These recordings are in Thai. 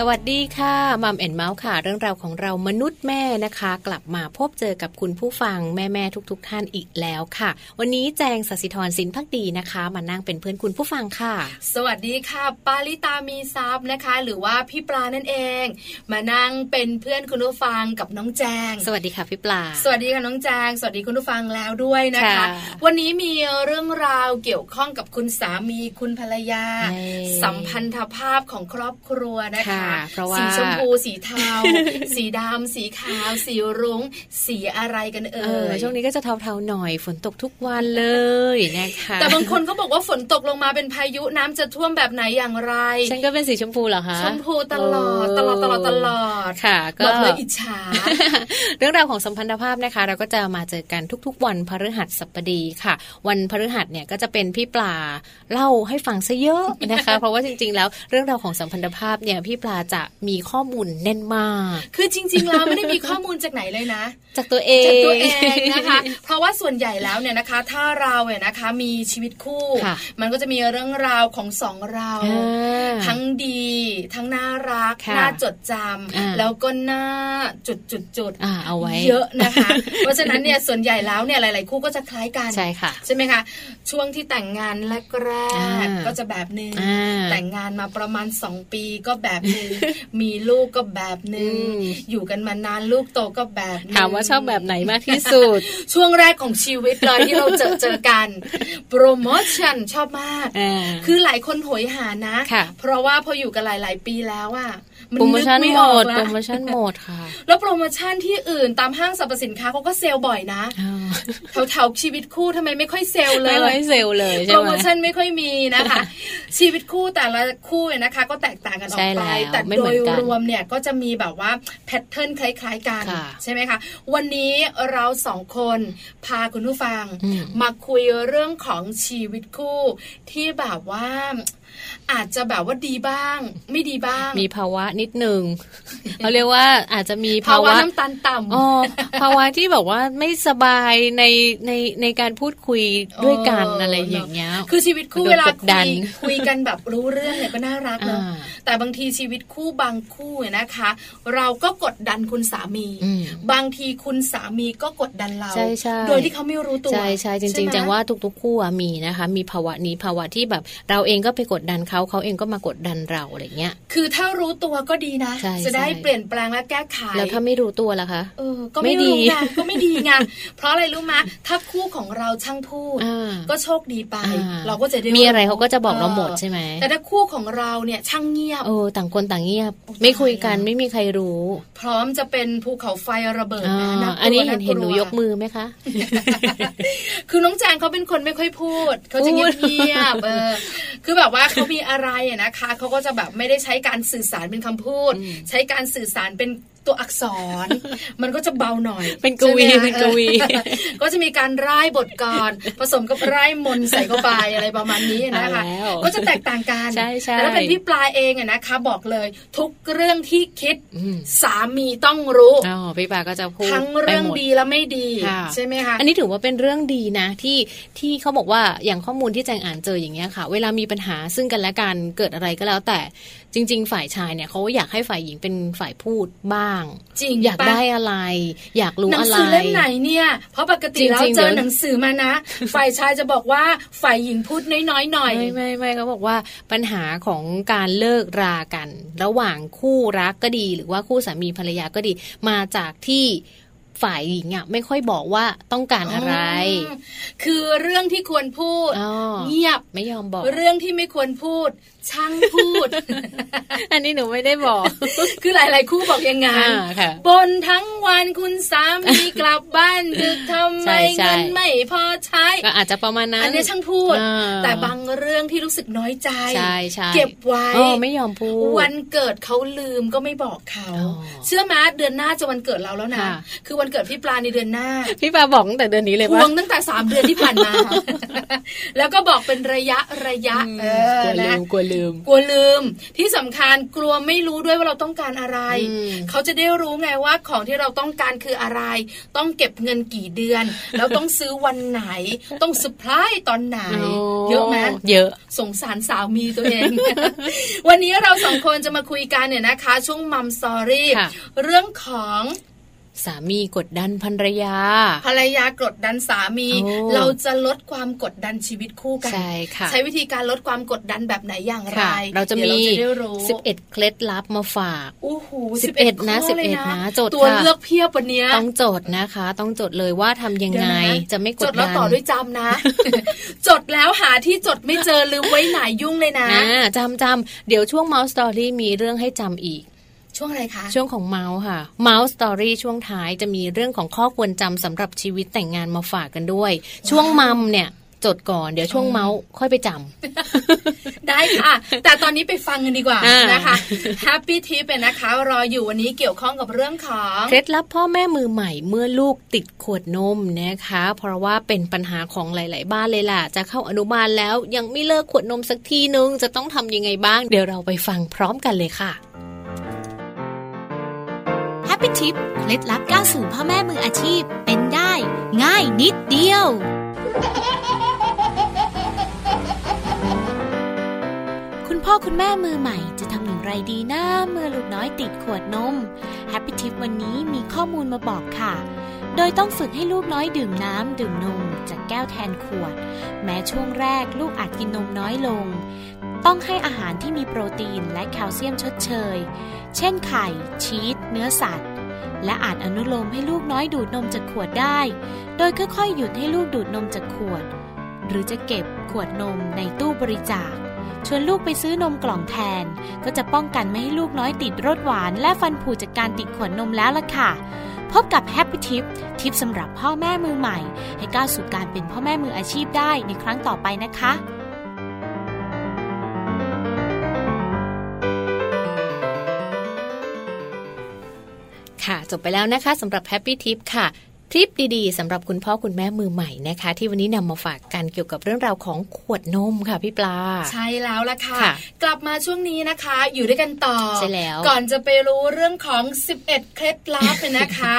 สวัสดีค่ะมัมแอนด์เมาส์ค่ะเรื่องราวของเรามนุษย์แม่นะคะกลับมาพบเจอกับคุณผู้ฟังแม่ๆทุกท่านอีกแล้วค่ะวันนี้แจงศศิธรสินภักดีนะคะมานั่งเป็นเพื่อนคุณผู้ฟังค่ะสวัสดีค่ะปาลิตามีทรัพย์นะคะหรือว่าพี่ปลานั่นเองมานั่งเป็นเพื่อนคุณผู้ฟังกับน้องแจงสวัสดีค่ะพี่ปลาสวัสดีค่ะน้องแจงสวัสดีคุณผู้ฟังแล้วด้วยนะคะวันนี้มีเรื่องราวเกี่ยวข้องกับคุณสามีคุณภรรยาสัมพันธภาพของครอบครัวนะคะสีชมพูสีเทา สีดำสีขาวสีรุ้งสีอะไรกันช่วงนี้ก็จะเทาๆหน่อยฝนตกทุกวันเลยนะคะแต่บางคนเขาบอกว่าฝนตกลงมาเป็นพายุน้ำจะท่วมแบบไหนอย่างไรฉันก็เป็นสีชมพูเหรอคะชมพูตลอดค่ะก็เลยอิจฉา เรื่องราวของสัมพันธภาพนะคะเราก็จะมาเจอกันทุกๆวันพฤหัสบดีค่ะวันพฤหัสเนี่ยก็จะเป็นพี่ปลาเล่าให้ฟังซะเยอะนะคะเพราะว่าจริงๆแล้วเรื่องราวของสัมพันธภาพเนี่ยพี่ปลา จะมีข้อมูลแน่นมากคือจริงๆแล้วไม่ได้มีข้อมูลจากไหนเลยนะจากตัวเองนะคะ เพราะว่าส่วนใหญ่แล้วเนี่ยนะคะถ้าเราเนี่ยนะคะมีชีวิตคู่ มันก็จะมีเรื่องราวของสองเราทั้งดีทั้งน่ารักน่าจดจำแล้วก็น่าจุดเอาไว้เยอะนะคะ เพราะฉะนั้นเนี่ยส่วนใหญ่แล้วเนี่ยหลายๆคู่ก็จะคล้ายกันใช่ค่ะใช่ไหมคะช่วงที่แต่งงานแรกก็จะแบบนึงแต่งงานมาประมาณ2ปีก็แบบนึง มีลูกก็แบบนึง อยู่กันมานานลูกโตก็แบบนึงถามว่าชอบแบบไหนมากที่สุด ช่วงแรกของชีวิตเลยที่เราเจอกันโปรโมชั่นชอบมากคือหลายคนโหยหานะเพราะว่าพออยู่กันหลายๆปีแล้วอ่ะโปรโมชั่นหมดโปรโมชั่นหมดค่ะแล้วโปรโมชั่นที่อื่นตามห้างสรรพสินค้าเขาก็เซลล์บ่อยนะแถวๆชีวิตคู่ทำไมไม่ค่อยเซลล์เลยไม่ค่อยเซลล์เลยโปรโมชั่นไม่ค่อยมีนะคะชีวิตคู่แต่ละคู่เนี่ยนะคะก็แตกต่างกันออกไปแต่โดยรวมเนี่ยก็จะมีแบบว่าแพทเทิร์นคล้ายๆกันใช่ไหมคะวันนี้เราสองคนพาคุณผู้ฟังมาคุยเรื่องของชีวิตคู่ที่แบบว่าอาจจะแบบว่าดีบ้างไม่ดีบ้างมีภาวะนิดนึง เราเรียกว่าอาจจะมีภาวะน้ำตาลต่ำ ภาวะที่แบบว่าไม่สบายในการพูดคุยด้วยกันอะไรอย่างเงี้ยคือชีวิตคู่เวลาคุยกันแบบรู้เรื่องเนี่ยก็น่ารักเนาะแต่บางทีชีวิตคู่บางคู่เนี่ยนะคะเราก็กดดันคุณสามีบางทีคุณสามีก็กดดันเราโดยที่เขาไม่รู้ตัวใช่ใช่จริงๆจังว่าทุกๆคู่มีนะคะมีภาวะนี้ภาวะที่แบบเราเองก็ไปกดดันเขาเองก็มากดดันเราอะไรเงี้ยคือถ้ารู้ตัวก็ดีนะจะได้เปลี่ยนแปลงและแก้ไขแล้วถ้าไม่รู้ตัวล่ะคะก็ไม่ดีนะก็ไม่ดีไงเพราะอะไรรู้มะถ้าคู่ของเราช่างพูดก็โชคดีไปเราก็จะได้มีอะไรเขาก็จะบอกเราหมดใช่ไหมแต่ถ้าคู่ของเราเนี่ยช่างเงียบต่างคนต่างเงียบไม่คุยกันไม่มีใครรู้พร้อมจะเป็นภูเขาไฟระเบิดนะอันนี้เห็นหนูยกมือไหมคะคือน้องแจงเขาเป็นคนไม่ค่อยพูดเขาจะเงียบคือแบบว่าเขามีอะไรอ่ะนะคะเขาก็จะแบบไม่ได้ใช้การสื่อสารเป็นคำพูดใช้การสื่อสารเป็นตัวอักษรมันก็จะเบาหน่อยเป็นกวีก็จะมีการร่ายบทกรผสมกับร่ายมนต์ใส่เข้าไปอะไรประมาณนี้นะคะก็จะแตกต่างกันแล้วเป็นพี่ปลาเองอ่ะนะคะบอกเลยทุกเรื่องที่คิดสามีต้องรู้พี่ปลาก็จะพูดทั้งเรื่องดีและไม่ดีใช่ไหมคะอันนี้ถือว่าเป็นเรื่องดีนะที่เขาบอกว่าอย่างข้อมูลที่แจงอ่านเจออย่างเงี้ยค่ะเวลามีปัญหาซึ่งกันและกันเกิดอะไรก็แล้วแต่จริงๆฝ่ายชายเนี่ยเขาอยากให้ฝ่ายหญิงเป็นฝ่ายพูดบ้างจริงอยากได้อะไรอยากรู้อะไรหนังสือเล่มไหนเนี่ยเพราะปกติแล้วเจอหนังสือมานะฝ่ายชายจะบอกว่าฝ่ายหญิงพูดน้อยๆหน่อยไม่เขาบอกว่าปัญหาของการเลิกรากันระหว่างคู่รักก็ดีหรือว่าคู่สามีภรรยาก็ดีมาจากที่ฝ่ายหญิงอ่ะไม่ค่อยบอกว่าต้องการอะไรคือเรื่องที่ควรพูดเงียบไม่ยอมบอกเรื่องที่ไม่ควรพูดช่างพูด อันนี้หนูไม่ได้บอก คือหลายๆคู่บอกอย่างงั้นบนทั้งวันคุณสามีกลับบ้านดึกทำไมเงินไม่พอใช้ก็อาจจะประมาณนั้นอันนี้ช่างพูดแต่บางเรื่องที่รู้สึกน้อยใจเก็บไว้ไม่ยอมพูดวันเกิดเขาลืมก็ไม่บอกเขาเชื่อมั้ยเดือนหน้าจะวันเกิดเราแล้วนะคือวันเกิดพี่ปลาในเดือนหน้าพี่ปลาบอกตั้งแต่เดือนนี้เลยว่าทวงตั้งแต่3เดือนที่ผ่านมา แล้วก็บอกเป็นระยะกลัวลืมที่สำคัญกลัวไม่รู้ด้วยว่าเราต้องการอะไรเขาจะได้รู้ไงว่าของที่เราต้องการคืออะไรต้องเก็บเงินกี่เดือนแล้วต้องซื้อวันไหนต้องเซอร์ไพรส์ตอนไหนเยอะมั้ยเยอะสงสารสาวมีตัวเอง วันนี้เราสองคนจะมาคุยกันเนี่ยนะคะช่วงมัมสตอรี่เรื่องของสามีกดดันภรรยากดดันสามีเราจะลดความกดดันชีวิตคู่กันใช้วิธีการลดความกดดันแบบไหนอย่างไรเราจะมี11เคล็ดลับมาฝากโอ้โห11นะ11นะโจทย์ตัวเลือกเพียบวันนี้ต้องโจทย์นะคะต้องโจทย์เลยว่าทำยังไงจะไม่กดดันจดแล้วต่อด้วยจำนะจดแล้วหาที่จดไม่เจอลืมไว้ไหนยุ่งเลยนะจำเดี๋ยวช่วง Mouse Story มีเรื่องให้จำอีกช่วงอะไรคะช่วงของเมาส์ค่ะเมาส์สตอรี่ช่วงท้ายจะมีเรื่องของข้อควรจำสำหรับชีวิตแต่งงานมาฝากกันด้วย wow. ช่วงมัมเนี่ยจดก่อนเดี๋ยวช่วงเมาส์ค่อยไปจำ ได้ค่ะแต่ตอนนี้ไปฟังกันดีกว่า นะคะ Happy Tip เป็นนะคะรออยู่วันนี้เกี่ยวข้องกับเรื่องของเคล็ดลับพ่อแม่มือใหม่เมื่อลูกติดขวดนมนะคะเพราะว่าเป็นปัญหาของหลายๆบ้านเลยล่ะจะเข้าอนุบาลแล้วยังไม่เลิกขวดนมสักทีนึงจะต้องทำยังไงบ้างเดี๋ยวเราไปฟังพร้อมกันเลยค่ะ Happy Tip เคล็ดลับก้าวสู่พ่อแม่มืออาชีพเป็นได้ง่ายนิดเดียวคุณพ่อคุณแม่มือใหม่จะทำอย่างไรดีนะเมื่อลูกน้อยติดขวดนม Happy Tip วันนี้มีข้อมูลมาบอกค่ะโดยต้องฝึกให้ลูกน้อยดื่มน้ำดื่มนมจากแก้วแทนขวดแม้ช่วงแรกลูกอาจกินนมน้อยลงต้องให้อาหารที่มีโปรตีนและแคลเซียมชดเชยเช่นไข่ชีสเนื้อสัตว์และอาจอนุโลมให้ลูกน้อยดูดนมจากขวดได้โดยค่อยๆหยุดให้ลูกดูดนมจากขวดหรือจะเก็บขวดนมในตู้บริจาคชวนลูกไปซื้อนมกล่องแทนก็จะป้องกันไม่ให้ลูกน้อยติดรสหวานและฟันผุจากการติดขวดนมแล้วล่ะค่ะพบกับ Happy Tip ทิปสำหรับพ่อแม่มือใหม่ให้ก้าวสู่การเป็นพ่อแม่มืออาชีพได้ในครั้งต่อไปนะคะค่ะจบไปแล้วนะคะสำหรับ Happy Tip ค่ะทริปดีๆสำหรับคุณพ่อคุณแม่มือใหม่นะคะที่วันนี้นำมาฝากกันเกี่ยวกับเรื่องราวของขวดนมค่ะพี่ปลาใช่แล้วล่ะค่ะกลับมาช่วงนี้นะคะอยู่ด้วยกันต่อใช่แล้วก่อนจะไปรู้เรื่องของ11เคล็ดลับเนี่ยนะคะ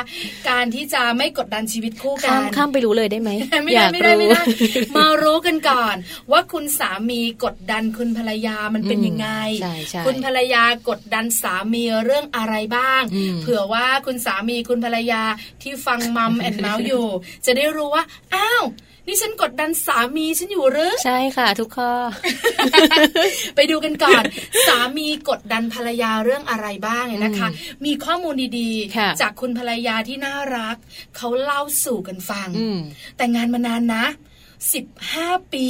การที่จะไม่กดดันชีวิตคู่กันข้ามไปรู้เลยได้ไหม ไม่ได้ มารู้กันก่อนว่าคุณสามีกดดันคุณภรรยามันเป็นยังไงคุณภรรยากดดันสามีเรื่องอะไรบ้างเผื่อว่าคุณสามีคุณภรรยาที่ฟังมัมแอนเมาส์อยู่จะได้รู้ว่าอ้าวนี่ฉันกดดันสามีฉันอยู่หรือใช่ค่ะทุกข้อ ไปดูกันก่อน สามีกดดันภรรยาเรื่องอะไรบ้างเนี่ยนะคะมีข้อมูลดีๆจากคุณภรรยาที่น่ารักเขาเล่าสู่กันฟังแต่งานมานานนะ15 ปี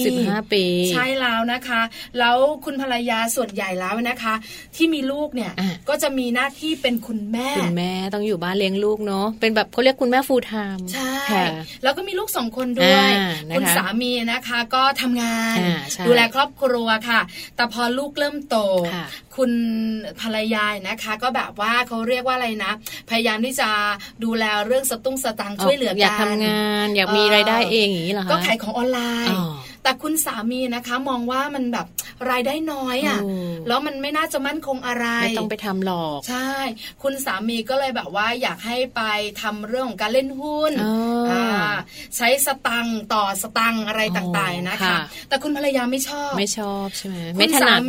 ใช่แล้วนะคะแล้วคุณภรรยาส่วนใหญ่แล้วนะคะที่มีลูกเนี่ยก็จะมีหน้าที่เป็นคุณแม่ต้องอยู่บ้านเลี้ยงลูกเนาะเป็นแบบเขาเรียกคุณแม่ฟูลไทม์ใช่แล้วก็มีลูก2คนด้วยคุณสามีนะคะก็ทำงานดูแลครอบครัวค่ะแต่พอลูกเริ่มโตคุณภรรยานะคะก็แบบว่าเขาเรียกว่าอะไรนะพยายามที่จะดูแลเรื่องสตุ้งสตังช่วยเหลือกันอยากทำงานอยากมีรายได้เองอย่างนี้เหรอคะก็ขายของออนไลน์แต่คุณสามีนะคะมองว่ามันแบบรายได้น้อยอ่ะแล้วมันไม่น่าจะมั่นคงอะไรไม่ต้องไปทำหรอกใช่คุณสามีก็เลยแบบว่าอยากให้ไปทำเรื่องของการเล่นหุ้นใช้สตังต่อสตังอะไรต่างๆนะคะแต่คุณภรรยาไม่ชอบใช่ไหมไม่ถนัด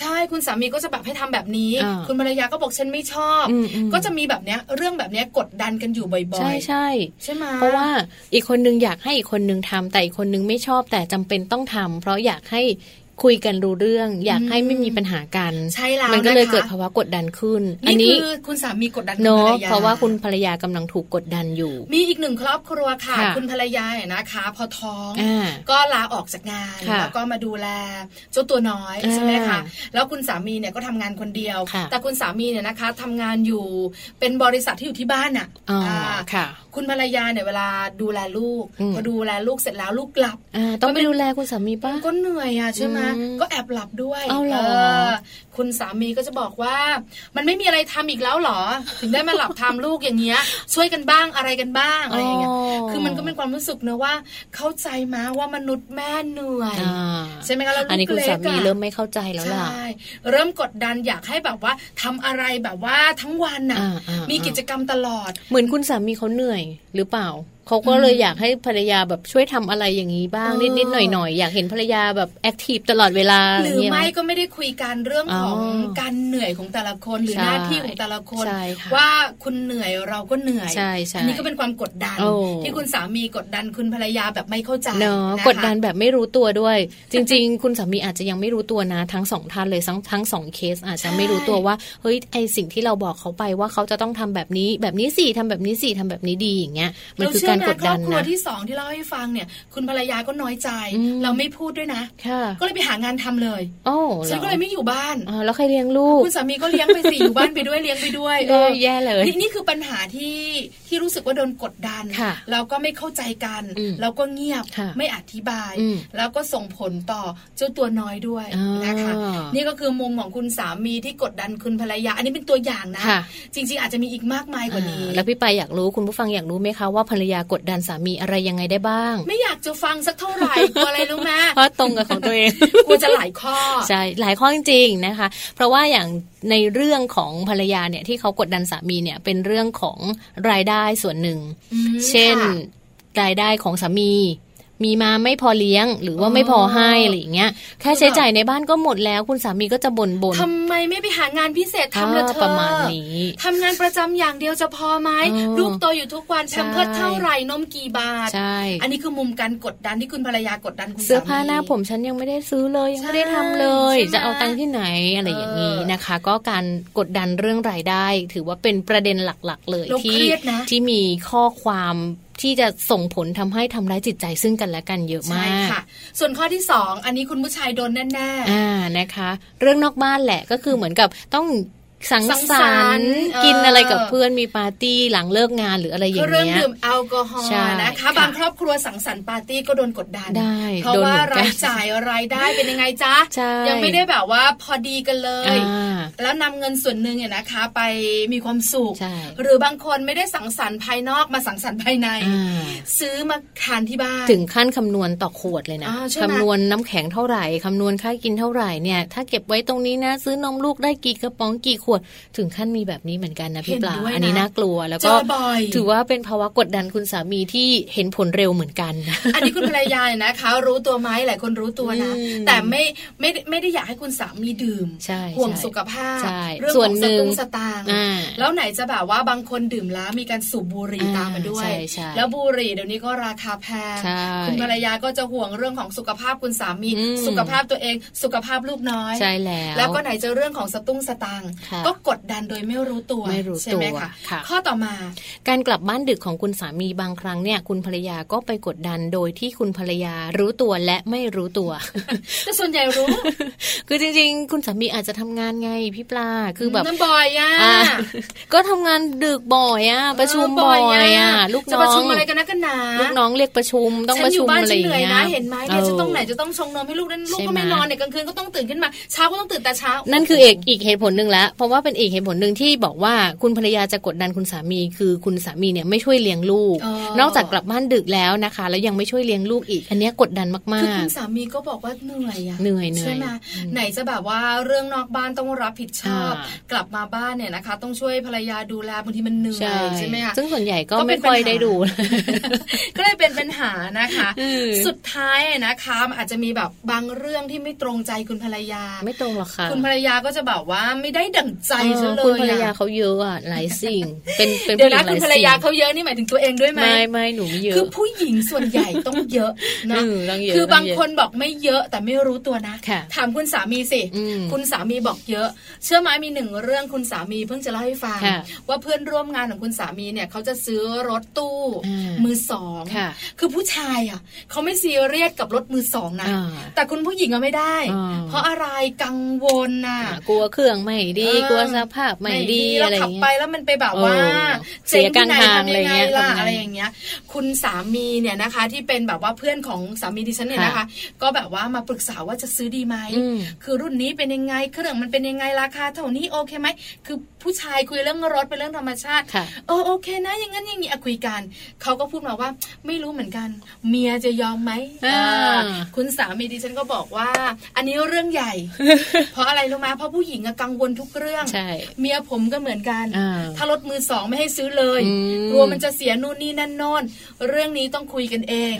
ใช่คุณสามีก็จะแบบให้ทำแบบนี้คุณภรรยาก็บอกฉันไม่ชอบก็จะมีแบบเนี้ยเรื่องแบบเนี้ยกดดันกันอยู่บ่อยๆใช่ไหมเพราะว่าอีกคนนึงอยากให้อีกคนนึงทำแต่อีกคนนึงไม่ชอบแต่จำเป็นต้องทำเพราะอยากให้คุยกันรู้เรื่องอยากให้ไม่มีปัญหากันมันก็เลยเกิดภาวะกดดันขึ้นอันนี้คือคุณสามีกดดันคุณภรรยาเพราะว่าคุณภรรยากำลังถูกกดดันอยู่มีอีกหนึ่งครอบครัวค่ะคุณภรรยาเนี่ยนะคะพอท้องก็ลาออกจากงานแล้วก็มาดูแลเจ้าตัวน้อยใช่ไหมคะแล้วคุณสามีเนี่ยก็ทำงานคนเดียวแต่คุณสามีเนี่ยนะคะทำงานอยู่เป็นบริษัทที่อยู่ที่บ้านอ่ะคุณภรรยาเนี่ยเวลาดูแลลูกพอดูแลลูกเสร็จแล้วลูกหลับต้องไปดูแลคุณสามีป่ะก็เหนื่อยอ่ะใช่ไหมก็แอบหลับด้วยคุณสามีก็จะบอกว่ามันไม่มีอะไรทำอีกแล้วหรอถึงได้มาหลับทำลูกอย่างเงี้ยช่วยกันบ้างอะไรกันบ้างอะไรอย่างเงี้ยคือมันก็เป็นความรู้สึกนะว่าเข้าใจมาว่ามนุษย์แม่เหนื่อยใช่ไหมคะแล้วลูกเล็กอันนี้คุณสามีเริ่มไม่เข้าใจแล้วล่ะใช่เริ่มกดดันอยากให้แบบว่าทำอะไรแบบว่าทั้งวันน่ะมีกิจกรรมตลอดเหมือนคุณสามีเขาเหนื่อยหรือเปล่าเขาก็เลยอยากให้ภรรยาแบบช่วยทำอะไรอย่างนี้บ้างนิดๆหน่อยๆอยากเห็นภรรยาแบบแอคทีฟตลอดเวลาหรือไม่ก็ไม่ได้คุยกันเรื่องของการเหนื่อยของแต่ละคนหรือหน้าที่ของแต่ละคนว่าคุณเหนื่อยเราก็เหนื่อยอันนี้ก็เป็นความกดดันที่คุณสามีกดดันคุณภรรยาแบบไม่เข้าใจเนาะกดดันแบบไม่รู้ตัวด้วยจริงๆคุณสามีอาจจะยังไม่รู้ตัวนะทั้งสองท่านเลยทั้งสองเคสอาจจะไม่รู้ตัวว่าเฮ้ยไอสิ่งที่เราบอกเขาไปว่าเขาจะต้องทำแบบนี้แบบนี้สิทำแบบนี้สิทำแบบนี้ดีอย่างเงี้ยมันคือการครอบครัวที่สองที่เล่าให้ฟังเนี่ยคุณภรรยาก็น้อยใจเราไม่พูดด้วยนะก็เลยไปหางานทำเลยฉันก็เลยไม่อยู่บ้านแล้วใครเลี้ยงลูกคุณสามีก็เลี้ยงไปสิอยู่บ้านไปด้วยเลี้ยงไปด้วยแย่เลยนี่คือปัญหาที่รู้สึกว่าโดนกดดันแล้วก็ไม่เข้าใจกันแล้วก็เงียบไม่อธิบายแล้วก็ส่งผลต่อเจ้าตัวน้อยด้วยนะคะนี่ก็คือมุมของคุณสามีที่กดดันคุณภรรยาอันนี้เป็นตัวอย่างนะจริงๆอาจจะมีอีกมากมายกว่านี้แล้วพี่ปายอยากรู้คุณผู้ฟังอยากรู้ไหมคะว่าภรรยา กดดันสามีอะไรยังไงได้บ้างไม่อยากจะฟังสักเท่าไหร่กลัวอะไรรู้มั้ยเพราะตรงกับของตัวเองกลัวจะหลายข้อใช่หลายข้อจริงๆนะคะเพราะว่าอย่างในเรื่องของภรรยาเนี่ยที่เขากดดันสามีเนี่ยเป็นเรื่องของรายได้ส่วนหนึ่งเช่นรายได้ของสามีมีมาไม่พอเลี้ยงหรือว่าไม่พอให้อะไรอย่างเงี้ยแค่ใช้จ่ายในบ้านก็หมดแล้วคุณสามีก็จะบ่นทำไมไม่ไปหางานพิเศษทำละเธอประมาณนี้ทำงานประจำอย่างเดียวจะพอไหมลูกโตอยู่ทุกวันแพมเพิร์สเท่าไหร่นมกี่บาทอันนี้คือมุมการกดดันที่คุณภรรยากดดันคุณสามีเสื้อผ้าหน้าผมฉันยังไม่ได้ซื้อเลยยังไม่ได้ทำเลยจะเอาตังค์ที่ไหนอะไรอย่างนี้นะคะก็การกดดันเรื่องรายได้ถือว่าเป็นประเด็นหลักๆเลยที่มีข้อความที่จะส่งผลทำให้ทำร้ายจิตใจซึ่งกันและกันเยอะมากใช่ค่ะส่วนข้อที่2 อันนี้คุณผู้ชายโดนแน่ๆนะคะเรื่องนอกบ้านแหละก็คือเหมือนกับต้องสังสรรค์กินอะไรกับเพื่อนมีปาร์ตี้หลังเลิกงานหรืออะไรอย่างเงี้ยเรื่องดื่มแอลกอฮอล์นะคะบางครอบครัวสังสรรค์ปาร์ตี้ก็โดนกดดันเพราะว่ารายจ่ายรายได้เป็นยังไงจ๊ะยังไม่ได้แบบว่าพอดีกันเลยแล้วนำเงินส่วนหนึ่งเนี่ยนะคะไปมีความสุขหรือบางคนไม่ได้สังสรรค์ภายนอกมาสังสรรค์ภายในซื้อมาทานที่บ้านถึงขั้นคำนวณต่อขวดเลยนะคำนวณน้ำแข็งเท่าไหร่คำนวณค่ากินเท่าไหร่เนี่ยถ้าเก็บไว้ตรงนี้นะซื้อนมลูกได้กี่กระป๋องกี่ถึงขั้นมีแบบนี้เหมือนกันนะพี่ปลาอันนี้น่ากลัวแล้วก็ถือว่าเป็นภาวะกดดันคุณสามีที่เห็นผลเร็วเหมือนกันอันนี้คุณภรรยานะคะรู้ตัวไหมหลายคนรู้ตัวนะแต่ไม่ได้อยากให้คุณสามีดื่มห่วงสุขภาพเรื่องของสตุ้งสตางค์แล้วไหนจะแบบว่าบางคนดื่มแล้วมีการสูบบุหรี่ตามมาด้วยแล้วบุหรี่เดี๋ยวนี้ก็ราคาแพงคุณภรรยาก็จะห่วงเรื่องของสุขภาพคุณสามีสุขภาพตัวเองสุขภาพลูกน้อยแล้วก็ไหนจะเรื่องของสตุ้งสตางค์ก็กดดันโดยไม่รู้ตัวใช่ไหมคะข้อต่อมาการกลับบ้านดึกของคุณสามีบางครั้งเนี่ยคุณภรรยาก็ไปกดดันโดยที่คุณภรรยารู้ตัวและไม่รู้ตัวแต่ส่วนใหญ่รู้คือจริงๆคุณสามีอาจจะทำงานไงพี่ปลาคือแบบบ่อยอ่ะก็ทำงานดึกบ่อยอ่ะประชุมบ่อยอ่ะลูกน้องจะประชุมอะไรกันนะกันหนาลูกน้องเรียกประชุมต้องประชุมอะไรอย่างเงี้ยเห็นไหมเนี่ยจะต้องไหนจะต้องชงนมให้ลูกนั่นลูกก็ไม่นอนเนี่ยกลางคืนก็ต้องตื่นขึ้นมาเช้าก็ต้องตื่นแต่เช้านั่นคืออีกเหตุผลนึงแล้วเพราะว่าเป็นอีกเหตุผลหนึ่งที่บอกว่าคุณภรรยาจะกดดันคุณสามีคือคุณสามีเนี่ยไม่ช่วยเลี้ยงลูกนอกจากกลับบ้านดึกแล้วนะคะแล้วยังไม่ช่วยเลี้ยงลูกอีกอันนี้กดดันมากๆคือคุณสามีก็บอกว่าเหนื่อยใช่ไหมไหนจะแบบว่าเรื่องนอกบ้านต้องรับผิดชอบกลับมาบ้านเนี่ยนะคะต้องช่วยภรรยาดูแลบางทีมันเหนื่อยใช่ไหมซึ่งส่วนใหญ่ก็ไม่ค่อยได้ดูก็เลยเป็นปัญหานะคะสุดท้ายนะคะอาจจะมีแบบบางเรื่องที่ไม่ตรงใจคุณภรรยาไม่ตรงหรอกค่ะคุณภรรยาก็จะแบบว่าไม่ได้ดั่งใจคุณภรรยาเขาเยอะอ่ะหลายสิ่งเป็นเดี๋ยวนะคุณภรรยาเขาเยอะนี่หมายถึงตัวเองด้วยไหมไม่หนูไม่เยอะคือผู้หญิงส่วนใหญ่ต้องเยอะนะคือบางคนบอกไม่เยอะแต่ไม่รู้ตัวนะถามคุณสามีสิคุณสามีบอกเยอะเชื่อไหมมีหนึ่งเรื่องคุณสามีเพิ่งจะเล่าให้ฟังว่าเพื่อนร่วมงานของคุณสามีเนี่ยเขาจะซื้อรถตู้มือสองคือผู้ชายอ่ะเขาไม่ซีเรียสกับรถมือสองนะแต่คุณผู้หญิงก็ไม่ได้เพราะอะไรกังวลน่ะกลัวเครื่องไม่ดีกลัวสภาพไม่ดีอะไรอย่างเงี้ยขับไปแล้วมันไปแบบว่าเสียการทางอะไรอย่างเงี้ยอะไรอย่างเงี้ยคุณสามีเนี่ยนะคะที่เป็นแบบว่าเพื่อนของสามีดิฉันเนี่ยนะคะก็แบบว่ามาปรึกษาว่าจะซื้อดีไหมคือรุ่นนี้เป็นยังไงเครื่องมันเป็นยังไงราคาเท่านี้โอเคไหมคือผู้ชายคุยเรื่องรถเป็นเรื่องธรรมชาติโอเคนะอย่างงั้นอย่างงี้คุยกันเขาก็พูดมาว่าไม่รู้เหมือนกันเมียจะยอมไหมคุณสามีดิฉันก็บอกว่าอันนี้เรื่องใหญ่เพราะอะไรรู้ไหมเพราะผู้หญิงกังวลทุกเรื่องเมียผมก็เหมือนกันถ้ารถมือสองไม่ให้ซื้อเลยกลัวมันจะเสียนู่นนี่นั่นโน่นเรื่องนี้ต้องคุยกันเอง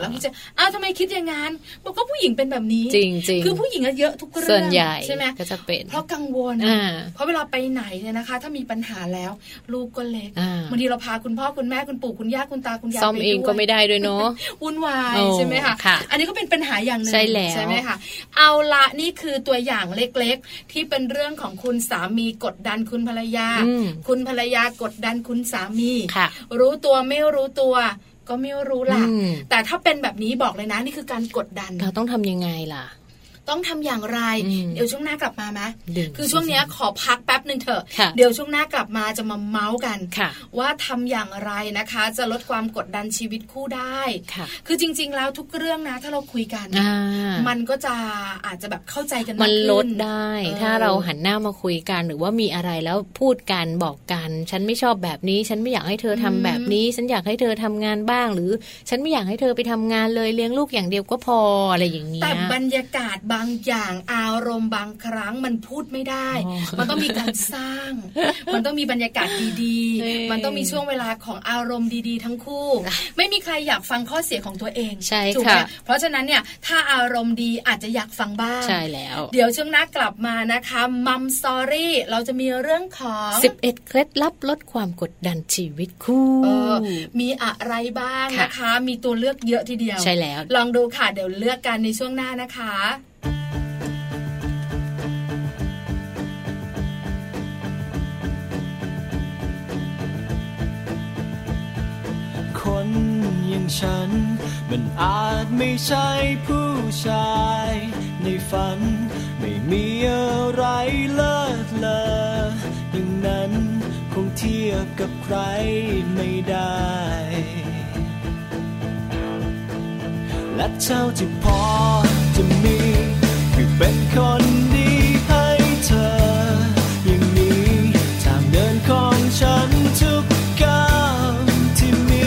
แล้วพี่จะทำไมคิดอย่างงั้นบอกว่าผู้หญิงเป็นแบบนี้จริงๆคือผู้หญิงเยอะทุกเรื่องส่วนใหญ่ใช่ไหมก็จะเป็นเพราะกังวลเพราะเวลาไปไหนเนี่ยนะคะถ้ามีปัญหาแล้วลูกก็เล็กบางทีเราพาคุณพ่อคุณแม่คุณปู่คุณย่าคุณตาคุณยายไปด้วยซ่อมเองก็ไม่ได้ด้วยเนาะวุ่นวายใช่ไหมคะอันนี้ก็เป็นปัญหาอย่างนึงใช่ไหมคะเอาละนี่คือตัวอย่างเล็กๆที่เป็นเรื่องของคุณสามีกดดันคุณภรรยาคุณภรรยากดดันคุณสามีรู้ตัวไม่รู้ตัวก็ไม่รู้ล่ะแต่ถ้าเป็นแบบนี้บอกเลยนะนี่คือการกดดันเราต้องทำยังไงล่ะ ต้องทำอย่างไรเดี๋ยวช่วงหน้ากลับมาไหมคือช่วงนี้ขอพักแป๊บนึงเถอะเดี๋ยวช่วงหน้ากลับมาจะมาเมาส์กันว่าทำอย่างไรนะคะจะลดความกดดันชีวิตคู่ได้คือจริงๆแล้วทุกเรื่องนะถ้าเราคุยกันมันก็จะอาจจะแบบเข้าใจกันมันลดได้ถ้าเราหันหน้ามาคุยกันหรือว่ามีอะไรแล้วพูดกันบอกกันฉันไม่ชอบแบบนี้ฉันไม่อยากให้เธอทำแบบนี้ฉันอยากให้เธอทำงานบ้างหรือฉันไม่อยากให้เธอไปทำงานเลยเลี้ยงลูกอย่างเดียวก็พออะไรอย่างนี้แต่บรรยากาศบางอย่างอารมณ์บางครั้งมันพูดไม่ได้มันต้องมีการสร้างมันต้องมีบรรยากาศดีๆมันต้องมีช่วงเวลาของอารมณ์ดีๆทั้งคู่ไม่มีใครอยากฟังข้อเสียของตัวเองใช่ค่ะเพราะฉะนั้นเนี่ยถ้าอารมณ์ดีอาจจะอยากฟังบ้างใช่แล้วเดี๋ยวช่วงหน้ากลับมานะคะมัมสตอรี่เราจะมีเรื่องของ11เคล็ดลับลดความกดดันชีวิตคู่มีอะไรบ้างนะคะมีตัวเลือกเยอะทีเดียวใช่แล้วลองดูค่ะเดี๋ยวเลือกกันในช่วงหน้านะคะคนอย่างฉันมันอาจไม่ใช่ผู้ชายในฝันไม่มีอะไรเลิศเลออย่างนั้นคงเทียบกับใครไม่ได้และเท่าที่พอจะมีคือเป็นคนดีให้เธออย่างนี้ทางเดินของฉันทุกก้าวที่มี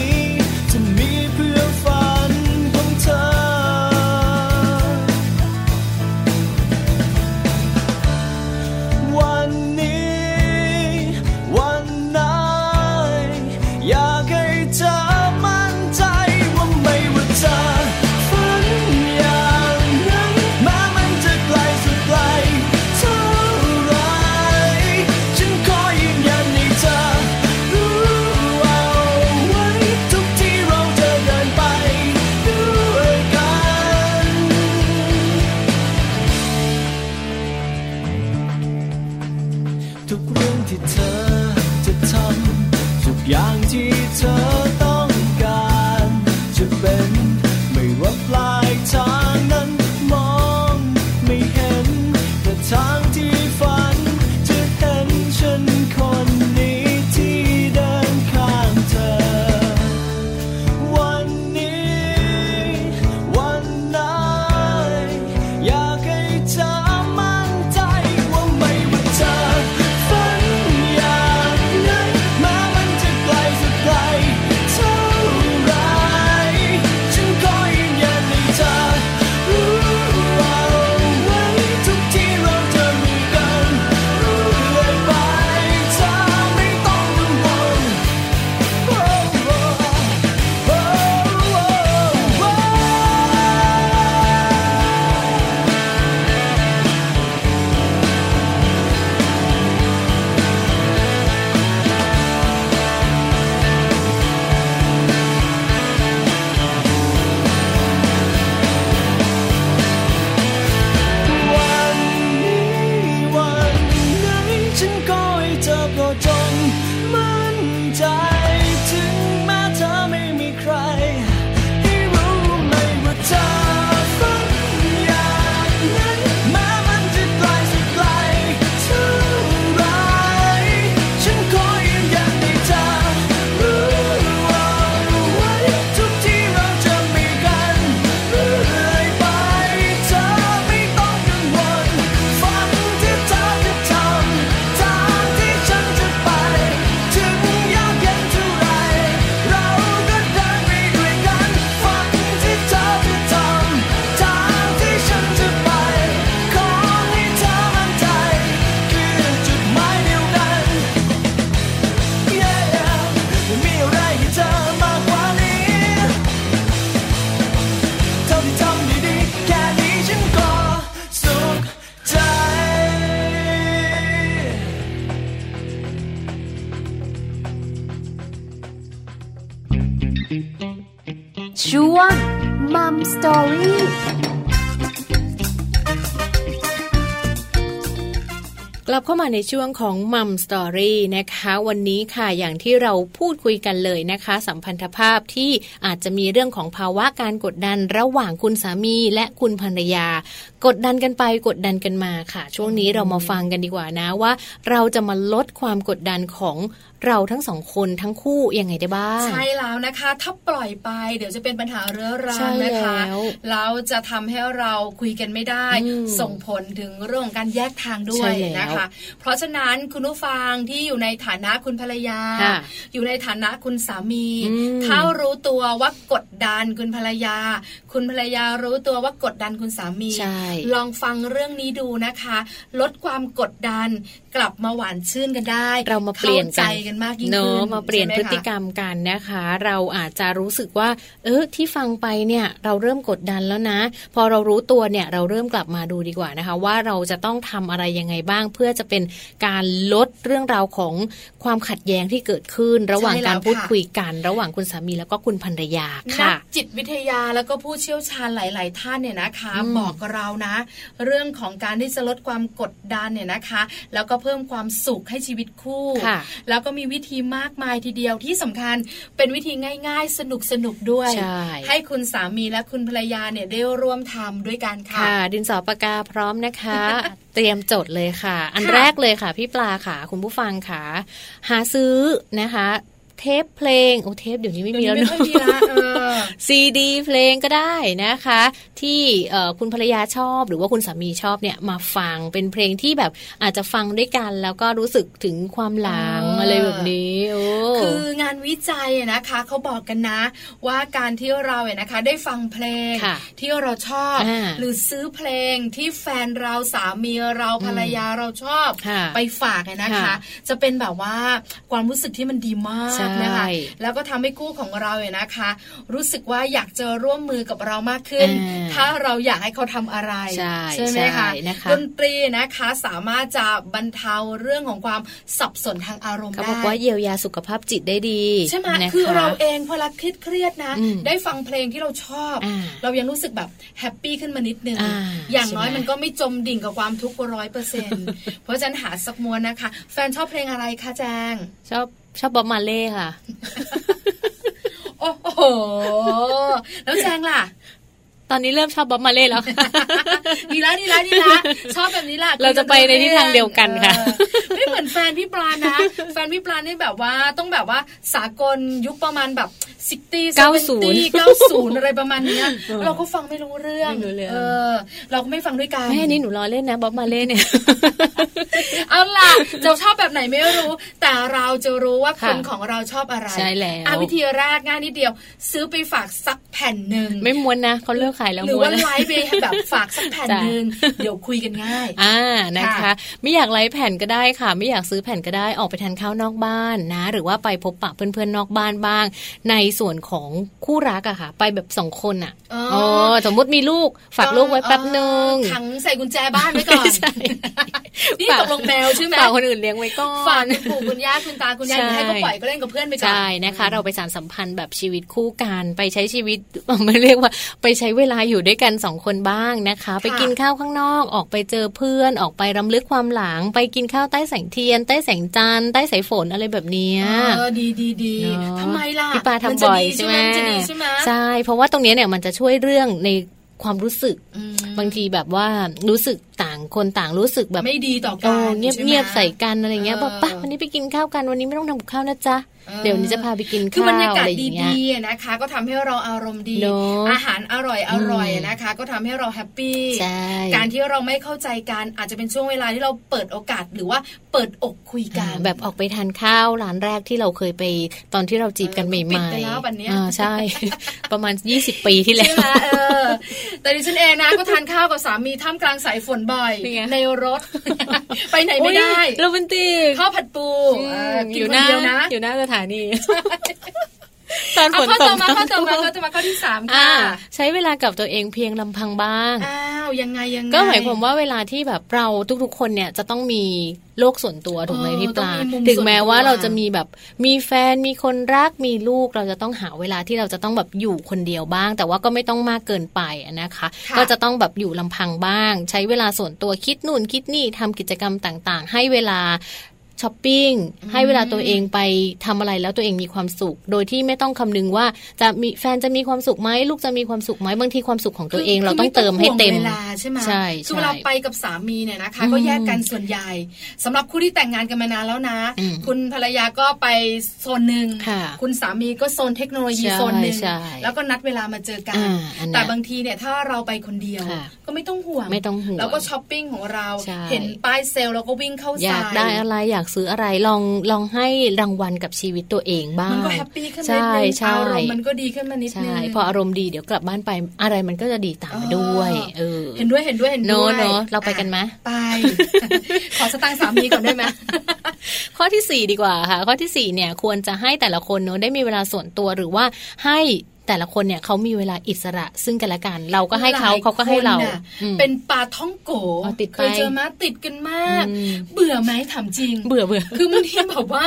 จะมีเพื่อฝันของเธอวันนี้วันไหนอยากให้เธอมั่นใจว่าไม่ว่าเธอช่วง Mom Story ค กลับเข้ามาในช่วงของมัมสตอรี่นะคะวันนี้ค่ะอย่างที่เราพูดคุยกันเลยนะคะสัมพันธภาพที่อาจจะมีเรื่องของภาวะการกดดันระหว่างคุณสามีและคุณภรรยากดดันกันไปกดดันกันมาค่ะช่วงนี้เรามาฟังกันดีกว่านะว่าเราจะมาลดความกดดันของเราทั้งสองคนทั้งคู่ยังไงได้บ้างใช่แล้วนะคะถ้าปล่อยไปเดี๋ยวจะเป็นปัญหาเรื้อรังนะคะเราจะทำให้เราคุยกันไม่ได้ส่งผลถึงเรื่องการแยกทางด้วยนะคะเพราะฉะนั้นคุณผู้ฟังที่อยู่ในฐานะคุณภรรยาอยู่ในฐานะคุณสามีถ้ารู้ตัวว่ากดดันคุณภรรยาคุณภรรยารู้ตัวว่ากดดันคุณสามีลองฟังเรื่องนี้ดูนะคะลดความกดดันกลับมาหวานชื่นกันได้เรามาเปลี่ยนใจกันมากยิ่งขึ้นมาเปลี่ยนพฤติกรรมกันนะคะเราอาจจะรู้สึกว่าที่ฟังไปเนี่ยเราเริ่มกดดันแล้วนะพอเรารู้ตัวเนี่ยเราเริ่มกลับมาดูดีกว่านะคะว่าเราจะต้องทำอะไรยังไงบ้างเพื่อจะเป็นการลดเรื่องราวของความขัดแย้งที่เกิดขึ้นระหว่างการพูดคุยกันระหว่างคุณสามีแล้วก็คุณภรรยาค่ะจิตวิทยาแล้วก็ผู้เชี่ยวชาญหลายๆท่านเนี่ยนะคะบอกกับเรานะเรื่องของการที่จะลดความกดดันเนี่ยนะคะแล้วก็เพิ่มความสุขให้ชีวิตคู่แล้วก็มีวิธีมากมายทีเดียวที่สำคัญเป็นวิธีง่ายๆสนุกๆด้วย ให้คุณสามีและคุณภรรยาเนี่ยได้ร่วมทำด้วยกันค่ะดินสอปากกาพร้อมนะคะ เตรียมจดเลยค่ะอันแรกเลยค่ะพี่ปลาค่ะคุณผู้ฟังค่ะหาซื้อนะคะเทปเพลงเทปเดี๋ยวนี้ไม่มีแล้วเนาะซีดีเพลงก็ได้นะคะที่คุณภรรยาชอบหรือว่าคุณสามีชอบเนี่ยมาฟังเป็นเพลงที่แบบอาจจะฟังด้วยกันแล้วก็รู้สึกถึงความหลังอะไรแบบนี้คืองานวิจัยนะคะเขาบอกกันนะว่าการที่เรานะคะได้ฟังเพลงที่เราชอบหรือซื้อเพลงที่แฟนเราสามีเราภรรยาเราชอบไปฝากนะคะจะเป็นแบบว่าความรู้สึกที่มันดีมากนะคะแล้วก็ทำให้คู่ของเรานะคะรู้สึกว่าอยากจะร่วมมือกับเรามากขึ้นถ้าเราอยากให้เขาทำอะไรใช่ไหมคะดนตรีนะคะสามารถจะบรรเทาเรื่องของความสับสนทางอารมณ์ได้เขาบอกว่าเยียวยาสุขภาพจิตได้ดีใช่ไหมคือเราเองพอเราเครียดนะได้ฟังเพลงที่เราชอบเรายังรู้สึกแบบแฮปปี้ขึ้นมานิดนึงอย่างน้อยมันก็ไม่จมดิ่งกับความทุกข์ 100% เพราะฉันหาสักมวลนะคะแฟนชอบเพลงอะไรคะแจงชอบบ๊อบมาเล่ค่ะโอ้โหแล้วแจงล่ะตอนนี้เริ่มชอบบ๊อบมาเล่แล้วดีละชอบแบบนี้ล่ะเราจะไปในทิศทางเดียวกันค่ะไม่เหมือนแฟนพี่ปลานะแฟนพี่ปลานี่แบบว่าต้องแบบว่าสากลยุคประมาณแบบ60 70 90อะไรประมาณนี้เราก็ฟังไม่รู้เรื่องเราก็ไม่ฟังด้วยกันแม่นี่หนูล้อเล่นนะบ๊อบมาเล่เนี่ยเอาล่ะเราชอบแบบไหนไม่รู้แต่เราจะรู้ว่าคนของเราชอบอะไรใช่แล้ววิธีแรกง่ายนิดเดียวซื้อไปฝากสักแผ่นนึงไม่ม้วนนะเขาเลิกขายแล้วม้วนหรือว่าไลฟ์ไปแบบฝากสักแผ่นนึงเดี๋ยวคุยกันง่ายนะคะไม่อยากไลฟ์แผ่นก็ได้ค่ะไม่อยากซื้อแผ่นก็ได้ออกไปทานข้าวนอกบ้านนะหรือว่าไปพบปะเพื่อนๆนอกบ้านบ้างในส่วนของคู่รักอะค่ะไปแบบสองคนอะสมมติมีลูกฝากลูกไว้แป๊บนึงขังใส่กุญแจบ้านไว้ก่อนนี่ตกลงแมวใช่ไหมฝากคนอื่นเลี้ยงไว้ก่อนฝากคุณปู่คุณย่าคุณตาคุณยายให้เขาปล่อยก็เล่นกับเพื่อนไปก่อนใช่นะคะเราไปสานสัมพันธ์แบบชีวิตคู่กันไปใช้ชีวิตไม่เรียกว่าไปใช้เวลาอยู่ด้วยกันสองคนบ้างนะคะไปกินข้าวข้างนอกออกไปเจอเพื่อนออกไปรำลึกความหลังไปกินข้าวใต้แสงเทียนใต้แสงจันทร์ใต้สายฝนอะไรแบบนี้ดีทำไมล่ะมันจะดีใช่ไหมใช่เพราะว่าตรงนี้เนี่ยมันจะช่วยเรื่องในความรู้สึกบางทีแบบว่ารู้สึกต่างคนต่างรู้สึกแบบไม่ดีต่อกันเงียบๆใส่กันอะไรเงี้ยบอกป่ะวันนี้ไปกินข้าวกันวันนี้ไม่ต้องทำกับข้าวนะจ๊ะเดี๋ยวนี้จะพาไปกินข้าวอะไรอย่างเงี้ยคือบรรยากาศดีๆนะคะก็ทำให้เราอารมณ์ดีอาหารอร่อยๆนะคะก็ทำให้เราแฮปปี้การที่เราไม่เข้าใจกันอาจจะเป็นช่วงเวลาที่เราเปิดโอกาสหรือว่าเปิดอกคุยกันแบบออกไปทานข้าวร้านแรกที่เราเคยไปตอนที่เราจีบกันใหม่ๆปิดไปแล้ววันนี้ใช่ ประมาณ20ปีที่แล้วแต่ดิฉันเองนะก็ทานข้าวกับสามีท่ามกลางสายฝนบ่อยในรถไปไหนไม่ได้โรแมนติกข้าวผัดปูกินคนเดียวนะอยู่หน้าสถานีตอนฝนตกข้อที่ 3ค่ะใช้เวลากับตัวเองเพียงลำพังบ้าง เรายังไงก็หมายความว่าเวลาที่แบบเราทุกๆคนเนี่ยจะต้องมีโลกส่วนตัวถูกไหมพี่ปลาถึงแม้ว่าเราจะมีแบบมีแฟนมีคนรักมีลูกเราจะต้องหาเวลาที่เราจะต้องแบบอยู่คนเดียวบ้างแต่ว่าก็ไม่ต้องมากเกินไปนะคะก็จะต้องแบบอยู่ลำพังบ้างใช้เวลาส่วนตัวคิดนู่นคิดนี่ทำกิจกรรมต่างๆให้เวลาช้อปปิ้งให้เวลาตัวเองไปทำอะไรแล้วตัวเองมีความสุขโดยที่ไม่ต้องคำนึงว่าจะมีแฟนจะมีความสุขไหมลูกจะมีความสุขไหมบางทีความสุขของตัวเองเราต้องเติมให้เต็มเวลาใช่ไหมคือเวลาไปกับสามีเนี่ยนะคะก็แยกกันส่วนใหญ่สำหรับคู่ที่แต่งงานกันมานานแล้วนะคุณภรรยาก็ไปโซนหนึ่งคุณสามีก็โซนเทคโนโลยีโซนหนึ่งแล้วก็นัดเวลามาเจอกันแต่บางทีเนี่ยถ้าเราไปคนเดียวก็ไม่ต้องห่วงแล้วก็ช้อปปิ้งของเราเห็นป้ายเซลล์เราก็วิ่งเข้าใส่อยากได้อะไรอยากซื้ออะไรลองให้รางวัลกับชีวิตตัวเองบ้างมันก็แฮปปี้ขึ้นนิดนึงอารมณ์มันก็ดีขึ้นมานิดนึงพออารมณ์ดีเดี๋ยวกลับบ้านไปอะไรมันก็จะดีตามมาด้วยเห็นด้วยเนาะเราไปกันไหมไป ขอสตางค์สามีก่อนได้ไหม ข้อที่4ดีกว่าค่ะข้อที่4เนี่ยควรจะให้แต่ละคนเนาะได้มีเวลาส่วนตัวหรือว่าให้แต่ละคนเนี่ยเขามีเวลาอิสระซึ่งกันและกันเราก็ให้เขาก็ให้เราเป็นปลาท่องโกเคยเจอมาติดกันมากเบื่อไหมถามจริงเบื่อคือมันที่แบบว่า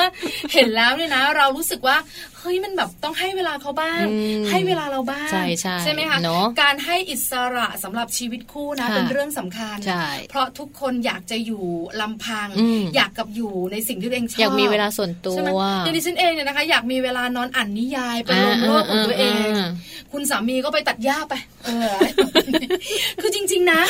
เห็นแล้วเนี่ยนะเรารู้สึกว่าเฮ้ยมันแบบต้องให้เวลาเขาบ้างให้เวลาเราบ้างใช่ไหมคะการให้อิสระสำหรับชีวิตคู่นะเป็นเรื่องสำคัญเพราะทุกคนอยากจะอยู่ลำพังอยากกับอยู่ในสิ่งที่ตัวเองชอบอยากมีเวลาส่วนตัวอย่างดิฉันเองเนี่ยนะคะอยากมีเวลานอนอ่านนิยายไปลงโลกของตัวเองคุณสามีก็ไปตัดหญ้าไปคือจริงๆนะ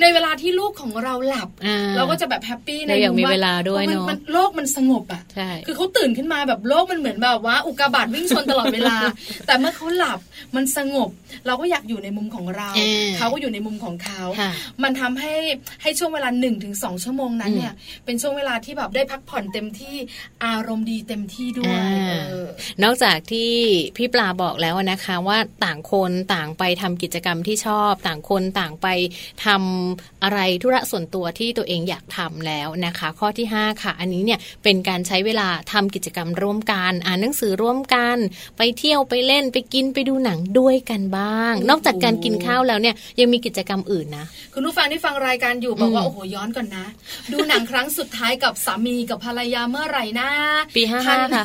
ในเวลาที่ลูกของเราหลับเราก็จะแบบแฮปปี้ในเวลาด้วยเนาะโลกมันสงบอ่ะคือเขาตื่นขึ้นมาแบบโลกมันเหมือนแบบว่าอุกกาบาตวิ่งชนตลอดเวลาแต่เมื่อเขาหลับมันสงบเราก็อยากอยู่ในมุมของเราเขาก็อยู่ในมุมของเขามันทำให้ช่วงเวลา 1-2 ชั่วโมงนั้นเนี่ยเป็นช่วงเวลาที่แบบได้พักผ่อนเต็มที่อารมณ์ดีเต็มที่ด้วยนอกจากที่พี่ปลาบอกแล้วนะคะว่าต่างคนต่างไปทำกิจกรรมที่ชอบต่างคนต่างไปทำอะไรธุระส่วนตัวที่ตัวเองอยากทำแล้วนะคะข้อที่5ค่ะอันนี้เนี่ยเป็นการใช้เวลาทำกิจกรรมร่วมกันอ่านหนังสือร่วมกันไปเที่ยวไปเล่นไปกินไปดูหนังด้วยกันบ้างนอกจากการกินข้าวแล้วเนี่ยยังมีกิจกรรมอื่นนะคุณผู้ฟังที่ฟังรายการอยู่บอกว่าโอ้โหย้อนก่อนนะดูหนังครั้งสุดท้ายกับสามีกับภรรยาเมื่อไหร่นะปี55ค่ะ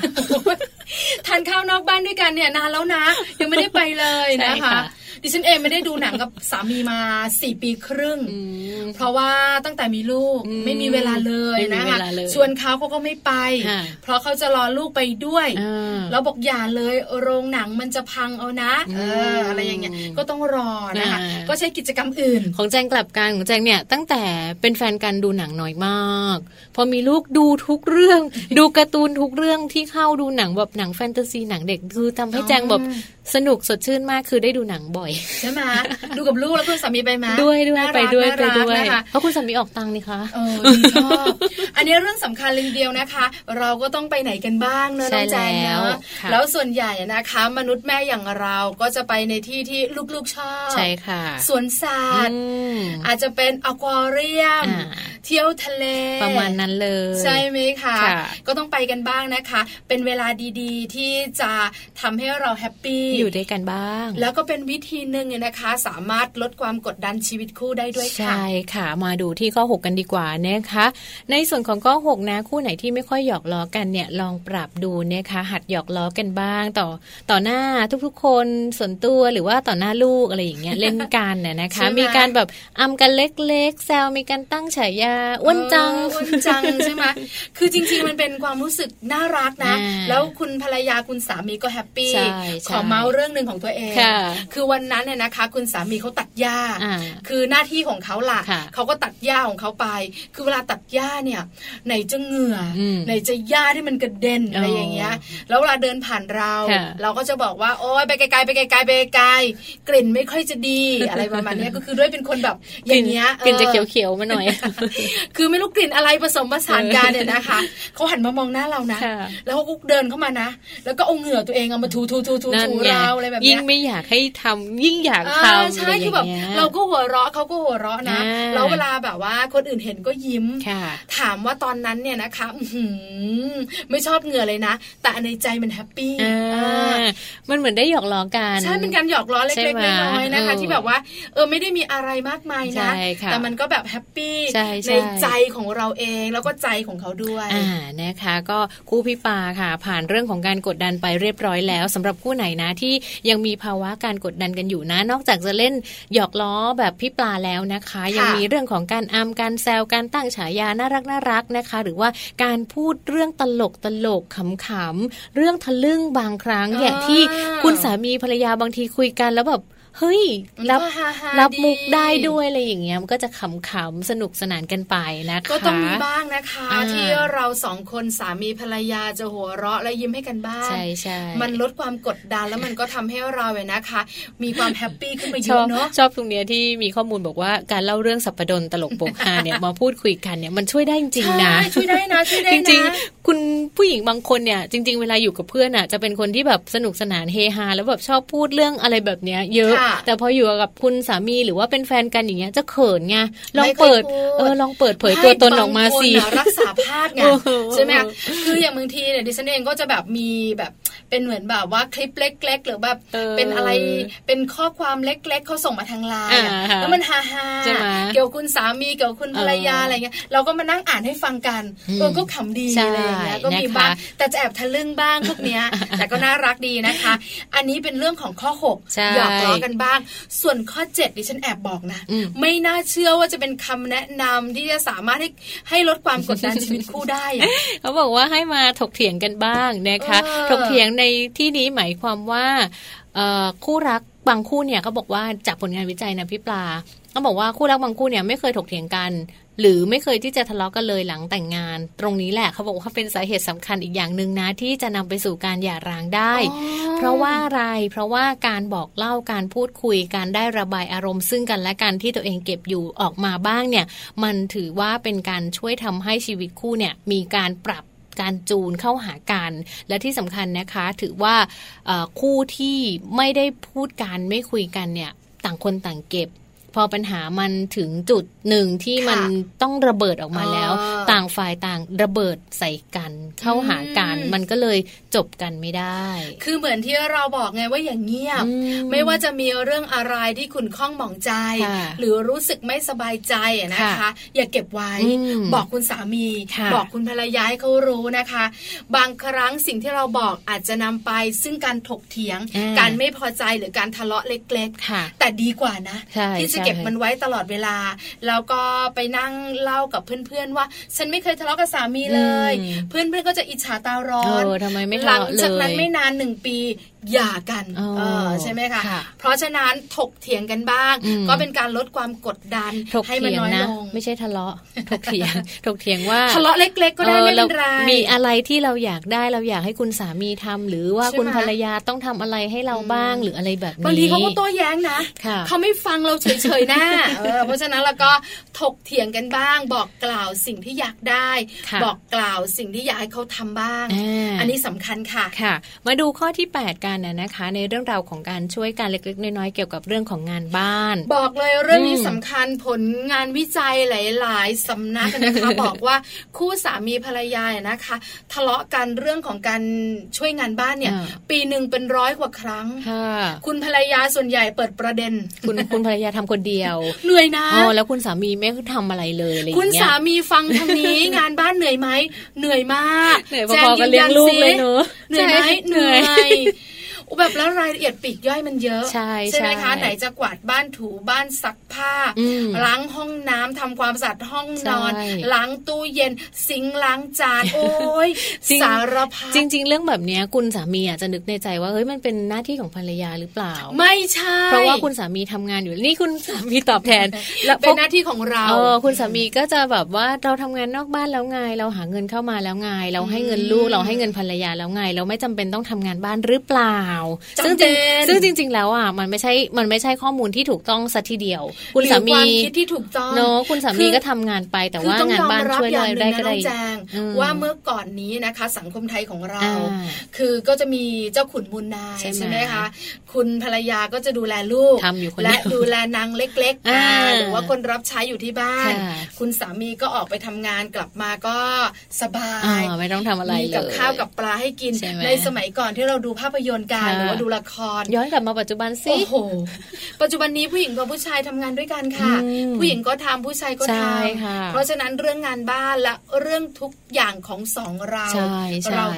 ทานข้าวนอกบ้านด้วยกันเนี่ยนานแล้วนะยังไม่ได้ไปเลยนะคะดิฉันเองไม่ได้ดูหนังกับสามีมา4 ปีครึ่งเพราะว่าตั้งแต่มีลูกไม่มีเวลาเลยนะคะชวนเขาก็ไม่ไปเพราะเขาจะรอลูกไปด้วยแล้วบอกอย่าเลยโรงหนังมันจะพังเอานะอะไรอย่างเงี้ยก็ต้องรอนะคะก็ใช้กิจกรรมอื่นของแจงกลับกันของแจงเนี่ยตั้งแต่เป็นแฟนกันดูหนังน้อยมากพอมีลูกดูทุกเรื่องดูการ์ตูนทุกเรื่องที่เข้าดูหนังแบบหนังแฟนตาซีหนังเด็กคือทำให้แจงแบบสนุกสดชื่นมากคือได้ดูหนังบ่อยใช่ไหมดูกับลูกแล้วคุณสามีไปมาด้วยไปด้วยนะคะเพราะคุณสามีออกตังค์นี่คะชอบอันนี้เรื่องสำคัญเรื่องเดียวนะคะเราก็ต้องไปไหนกันบ้างเนอะน้องแจงเนาะแล้วส่วนใหญ่นะคะมนุษย์แม่อย่างเราก็จะไปในที่ที่ลูกๆชอบใช่ค่ะสวนสัตว์อาจจะเป็นอควาเรียมเที่ยวทะเลประมาณนั้นเลยใช่ไหมคะก็ต้องไปกันบ้างนะคะเป็นเวลาดีๆที่จะทำให้เราแฮปปี้อยู่ด้วยกันบ้างแล้วก็เป็นวิธีนึงเนี่ยนะคะสามารถลดความกดดันชีวิตคู่ได้ด้วยค่ะใช่ค่ะมาดูที่ข้อ6กันดีกว่านะคะในส่วนของข้อ6นะคู่ไหนที่ไม่ค่อยหยอกล้อกันเนี่ยลองปรับดูนะคะหัดหยอกล้อกันบ้างต่อหน้าทุกๆคนส่วนตัวหรือว่าต่อหน้าลูกอะไรอย่างเงี้ย เล่นกันน่ะนะคะมีการแบบอำกันเล็กๆแซวมีการตั้งฉายาอ้วนจังใช่ไหมคือจริงๆมันเป็นความรู้สึกน่ารักนะแล้วคุณภรรยาคุณสามีก็แฮปปี้ขอเมาเรื่องนึงของตัวเองคือวันนั้นเนี่ยนะคะคุณสามีเขาตัดหญ้าคือหน้าที่ของเขาล่ะเขาก็ตัดหญ้าของเขาไปคือเวลาตัดหญ้าเนี่ยไหนจะเหงื่อไหนจะหญ้าที่มันกระเด็นอะไรอย่างเงี้ยแล้วเวลาเดินผ่านเราก็จะบอกว่าโอ๊ยไปไกลกลิ่นไม่ค่อยจะดีอะไรประมาณนี้ก็คือด้วยเป็นคนแบบอย่างเงี้ยกลิ่นจะเขียวๆมาหน่อยคือไม่รู้กลิ่นอะไรผสมผสานกันเนี่ยนะคะเขาหันมามองหน้าเรานะแล้วเขาก็เดินเข้ามานะแล้วก็เอาเหงื่อตัวเองเอามาถูเราอะไรแบบนี้ยิ่งไม่อยากให้ทำยิ่งอยากทำใช่คือแบบเราก็หัวเราะเขาก็หัวเราะนะแล้วเวลาแบบว่าคนอื่นเห็นก็ยิ้มถามว่าตอนนั้นเนี่ยนะคะไม่ชอบเหงื่อเลยนะแต่ในใจมันแฮปปี้ มันเหมือนได้หยอกล้อกันใช่เป็นการหยอกล้อเล็กๆน้อยๆนะคะที่แบบว่าไม่ได้มีอะไรมากมายนะแต่มันก็แบบแฮปปี้ในใจของเราเองแล้วก็ใจของเขาด้วยนะคะก็คู่พี่ปาค่ะผ่านเรื่องของการกดดันไปเรียบร้อยแล้วสำหรับคู่ไหนนะที่ยังมีภาวะการกดดันกันอยู่นะนอกจากจะเล่นหยอกล้อแบบพี่ปลาแล้วนะคะยังมีเรื่องของการอำการแซวการตั้งฉายาน่ารักน่ารักนะคะหรือว่าการพูดเรื่องตลกขำๆเรื่องทะลึ่งบางครั้งอย่างที่คุณสามีภรรยาบางทีคุยกันแล้วแบบเฮ้ยรับมุกได้ด้วยอะไรอย่างเงี้ยมันก็จะขำๆสนุกสนานกันไปนะคะก็ต้องมีบ้างนะคะที่เราสองคนสามีภรรยาจะหัวเราะและยิ้มให้กันบ้างใช่ๆมันลดความกดดันแล้วมันก็ทำให้เราเนี่ยนะคะมีความแฮปปี้ขึ้นมาเยอะเนาะชอบตรงเนี้ยที่มีข้อมูลบอกว่าการเล่าเรื่องสัปดาห์ตลกโปกฮาเนี่ยมาพูดคุยกันเนี่ยมันช่วยได้จริงๆนะช่วยได้นะจริงๆคุณผู้หญิงบางคนเนี่ยจริงๆเวลาอยู่กับเพื่อนอ่ะจะเป็นคนที่แบบสนุกสนานเฮฮาแล้วแบบชอบพูดเรื่องอะไรแบบเนี้ยเยอะแต่พออยู่กับคุณสามีหรือว่าเป็นแฟนกันอย่างเงี้ยจะเขินไงลองเปิดเผยตัวตนออกมาสิรักษาภาพไงใช่ไหมคืออย่างบางทีเนี่ยดิฉันเองก็จะแบบมีแบบเป็นเหมือนแบบว่าคลิปเล็กๆหรือแบบเป็นอะไรเป็นข้อความเล็กๆเขาส่งมาทางไลน์แล้วมันฮาๆเกี่ยวคุณสามีเกี่ยวคุณภรรยาอะไรเงี้ยเราก็มานั่งอ่านให้ฟังกันก็ขำดีอะไรอย่างเงี้ยก็มีบ้างแต่จะแอบทะลึ่งบ้างพวกเนี้ยแต่ก็น่ารักดีนะคะอันนี้เป็นเรื่องของข้อ6หยอกล้อกันบ้างส่วนข้อ7ดิฉันแอบบอกนะไม่น่าเชื่อว่าจะเป็นคำแนะนำที่จะสามารถให้ลดความกดดันชีวิตคู่ได้เขาบอกว่าให้มาถกเถียงกันบ้างนะคะถกเถียงในที่นี้หมายความว่าคู่รักบางคู่เนี่ยเขาบอกว่าจากผลงานวิจัยนะพี่ปลาเขาบอกว่าคู่รักบางคู่เนี่ยไม่เคยถกเถียงกันหรือไม่เคยที่จะทะเลาะกันเลยหลังแต่งงานตรงนี้แหละเขาบอกว่าเป็นสาเหตุสำคัญอีกอย่างนึงนะที่จะนำไปสู่การหย่าร้างได้เพราะว่าอะไรเพราะว่าการบอกเล่าการพูดคุยการได้ระบายอารมณ์ซึ่งกันและกันที่ตัวเองเก็บอยู่ออกมาบ้างเนี่ยมันถือว่าเป็นการช่วยทำให้ชีวิตคู่เนี่ยมีการปรับการจูนเข้าหากันและที่สำคัญนะคะถือว่าคู่ที่ไม่ได้พูดกันไม่คุยกันเนี่ยต่างคนต่างเก็บพอปัญหามันถึงจุดหนึ่งที่มันต้องระเบิดออกมาแล้วต่างฝ่ายต่างระเบิดใส่กันเข้าหากันมันก็เลยจบกันไม่ได้คือเหมือนที่เราบอกไงว่าอย่างเงียบไม่ว่าจะมีเรื่องอะไรที่ขุ่นข้องหมองใจหรือรู้สึกไม่สบายใจนะคะอย่าเก็บไว้บอกคุณสามีบอกคุณภรรยาให้เขารู้นะคะบางครั้งสิ่งที่เราบอกอาจจะนำไปซึ่งการถกเถียงการไม่พอใจหรือการทะเลาะเล็กๆแต่ดีกว่านะที่เก็บมันไว้ตลอดเวลาแล้วก็ไปนั่งเล่ากับเพื่อนๆว่าฉันไม่เคยทะเลาะกับสามีเลยเพื่อนๆก็จะอิจฉาตาร้อนหลังจากนั้นไม่นาน1ปีหย่ากันใช่ไหมคะเพราะฉะนั้นถกเถียงกันบ้างก็เป็นการลดความกดดันให้มันน้อยลงไม่ใช่ทะเลาะถกเถียงว่าทะเลาะเล็กๆก็ได้ไม่เป็นไรมีอะไรที่เราอยากได้เราอยากให้คุณสามีทำหรือว่าคุณภรรยาต้องทำอะไรให้เราบ้างหรืออะไรแบบนี้บางทีเขาก็โต้แย้งนะเขาไม่ฟังเราเฉยๆนะเพราะฉะนั้นเราก็ถกเถียงกันบ้างบอกกล่าวสิ่งที่อยากได้บอกกล่าวสิ่งที่อยากให้เขาทำบ้างอันนี้สำคัญค่ะมาดูข้อที่8กันนะคะในเรื่องราวของการช่วยกันเล็กๆน้อยๆเกี่ยวกับเรื่องของงานบ้านบอกเลยเรื่องนี้สำคัญผลงานวิจัยหลายๆสำนักนะคะ บอกว่าคู่สามีภรรยานะคะทะเลาะกันเรื่องของการช่วยงานบ้านเนี่ยปีนึงเป็น100 กว่าครั้งคุณภรรยาส่วนใหญ่เปิดประเด็นคุณภรรยาทำคนเดียวเหนื่อยนะอ๋อแล้วคุณสามีไม่ทำอะไรเลยอะไรอย่างเงี้ยคุณสามีฟังทางนี้ งานบ้านเหนื่อยไหมเหนื่อยมากแจ้งยืนยันสิเหนื่อยไหมเหนื่อยแบบแล้วรายละเอียดปีกย่อยมันเยอะใช่ไหมคะไหนจะกวาดบ้านถูบ้านซักผ้าล้างห้องน้ำทำความสะอาดห้องนอนล้างตู้เย็นซิงค์ล้างจานโอ้ยสารพัดจริงๆเรื่องแบบนี้คุณสามีอาจจะนึกในใจว่าเฮ้ยมันเป็นหน้าที่ของภรรยาหรือเปล่าไม่ใช่เพราะว่าคุณสามีทำงานอยู่นี่คุณสามีตอบแทนเป็นหน้าที่ของเราคุณสามีก็จะแบบว่าเราทำงานนอกบ้านแล้วไงเราหาเงินเข้ามาแล้วไงเราให้เงินลูกเราให้เงินภรรยาแล้วไงเราไม่จำเป็นต้องทำงานบ้านหรือเปล่าซึ่งจริงๆแล้วอ่ะมันไม่ใช่ข้อมูลที่ถูกต้องซะทีเดียวคุณสามีคิดที่ถูกต้องเนาะคุณสามีก็ทำงานไปแต่ว่างานบ้านช่วยอะไรได้ก็ได้ว่าเมื่อก่อนนี้นะคะสังคมไทยของเราคือก็จะมีเจ้าขุนมูลนายใช่ไหมคะคุณภรรยาก็จะดูแลลูกและดูแลนางเล็กๆหรือว่าคนรับใช้อยู่ที่บ้านคุณสามีก็ออกไปทำงานกลับมาก็สบายไม่ต้องทำอะไรเลยมีกับข้าวกับปลาให้กินในสมัยก่อนที่เราดูภาพยนตร์กัน านหรือว่าดูละครย้อนกลับมาปัจจุบันสิโอ้โหปัจจุบันนี้ผู้หญิงกับผู้ชายทำงานด้วยกันค่ะผู้หญิงก็ทำผู้ชายก็ทำเพราะฉะนั้นเรื่องงานบ้านและเรื่องทุกอย่างของสองเรา